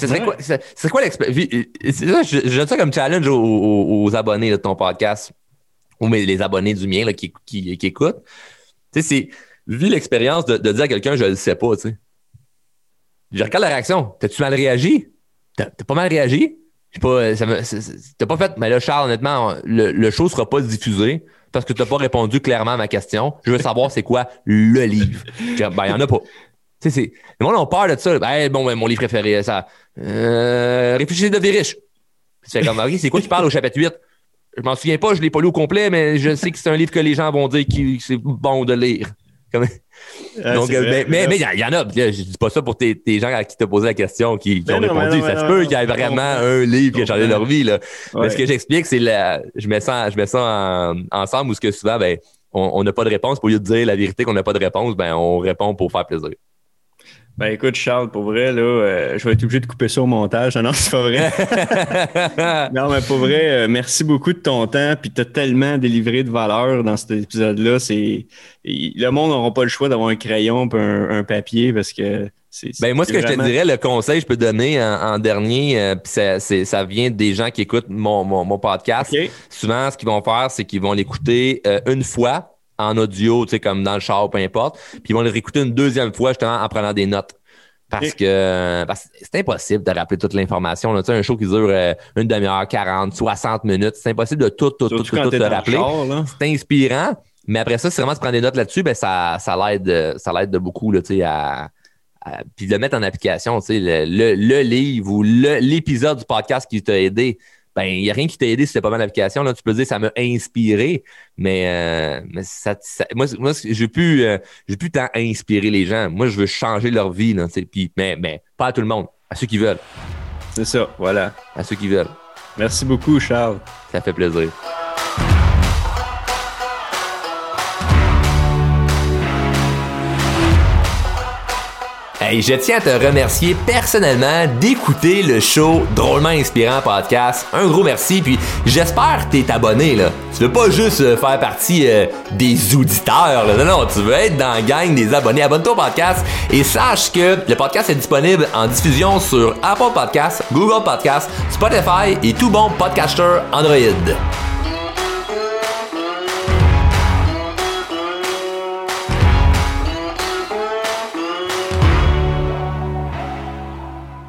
Ce serait ouais. quoi, c'est, c'est quoi l'expérience? Je, je donne ça comme challenge aux, aux, aux abonnés de ton podcast ou mais les abonnés du mien là, qui, qui, qui écoutent. Tu sais, c'est vu l'expérience de, de dire à quelqu'un, je le sais pas, tu sais. Je regarde la réaction. T'as-tu mal réagi? T'as, t'as pas mal réagi? J'ai pas, ça me, c'est, c'est, t'as pas fait... Mais là, Charles, honnêtement, le, le show sera pas diffusé parce que t'as pas répondu clairement à ma question. Je veux savoir c'est quoi le livre. Ben, il y en a pas. Tu sais, c'est... Le monde, on parle de ça. Ben, bon, ben, mon livre préféré, ça... Euh, Réfléchissez, devenez riche. Tu fais comme, OK, c'est quoi tu parles au chapitre huit? Je m'en souviens pas, je l'ai pas lu au complet, mais je sais que c'est un livre que les gens vont dire que c'est bon de lire. Comme... Ah, donc, mais il mais, mais y, y en a, je dis pas ça pour tes, tes gens à qui t'as posé la question qui, qui ont non, répondu, non, ça non, se non, peut non, qu'il y ait vraiment non, un livre qui a changé leur vie. Là. Ouais. Mais ce que j'explique, c'est la. Je mets ça, je mets ça en, ensemble où ce que souvent, ben, on n'a pas de réponse. Au lieu de dire la vérité qu'on n'a pas de réponse, ben, on répond pour faire plaisir. Ben écoute, Charles, pour vrai, là, euh, je vais être obligé de couper ça au montage. Non, non, c'est pas vrai. Non, mais pour vrai, euh, merci beaucoup de ton temps. Puis t'as tellement délivré de valeur dans cet épisode-là. C'est... Le monde n'aura pas le choix d'avoir un crayon et un, un papier parce que... C'est, c'est ben moi, ce que vraiment... je te dirais, le conseil que je peux donner en, en dernier, euh, pis ça, c'est, ça vient des gens qui écoutent mon, mon, mon podcast. Okay. Souvent, ce qu'ils vont faire, c'est qu'ils vont l'écouter euh, une fois. En audio, tu sais, comme dans le char, peu importe. Puis ils vont le réécouter une deuxième fois, justement, en prenant des notes. Parce que, parce que c'est impossible de rappeler toute l'information. Tu sais, un show qui dure euh, une demi-heure, quarante, soixante minutes, c'est impossible de tout, tout, tout, tout, tout, tout rappeler. Char, c'est inspirant. Mais après ça, si vraiment tu prends des notes là-dessus, ben ça, ça l'aide, ça l'aide de beaucoup, là, tu sais, à, à, puis de le mettre en application, tu sais, le, le, le livre ou le, l'épisode du podcast qui t'a aidé. Ben, il n'y a rien qui t'a aidé si c'était pas mal l'application. Là, tu peux dire ça m'a inspiré, mais, euh, mais ça, ça, moi, moi je veux plus, euh, je veux plus tant inspirer les gens. Moi, je veux changer leur vie, là, pis, mais, mais pas à tout le monde, à ceux qui veulent. C'est ça, voilà. À ceux qui veulent. Merci beaucoup, Charles. Ça fait plaisir. Hey, je tiens à te remercier personnellement d'écouter le show Drôlement Inspirant Podcast. Un gros merci, puis j'espère que t'es abonné, là. Tu veux pas juste faire partie euh, des auditeurs, là. Non, non, tu veux être dans la gang des abonnés. Abonne-toi au podcast et sache que le podcast est disponible en diffusion sur Apple Podcasts, Google Podcasts, Spotify et tout bon podcaster Android.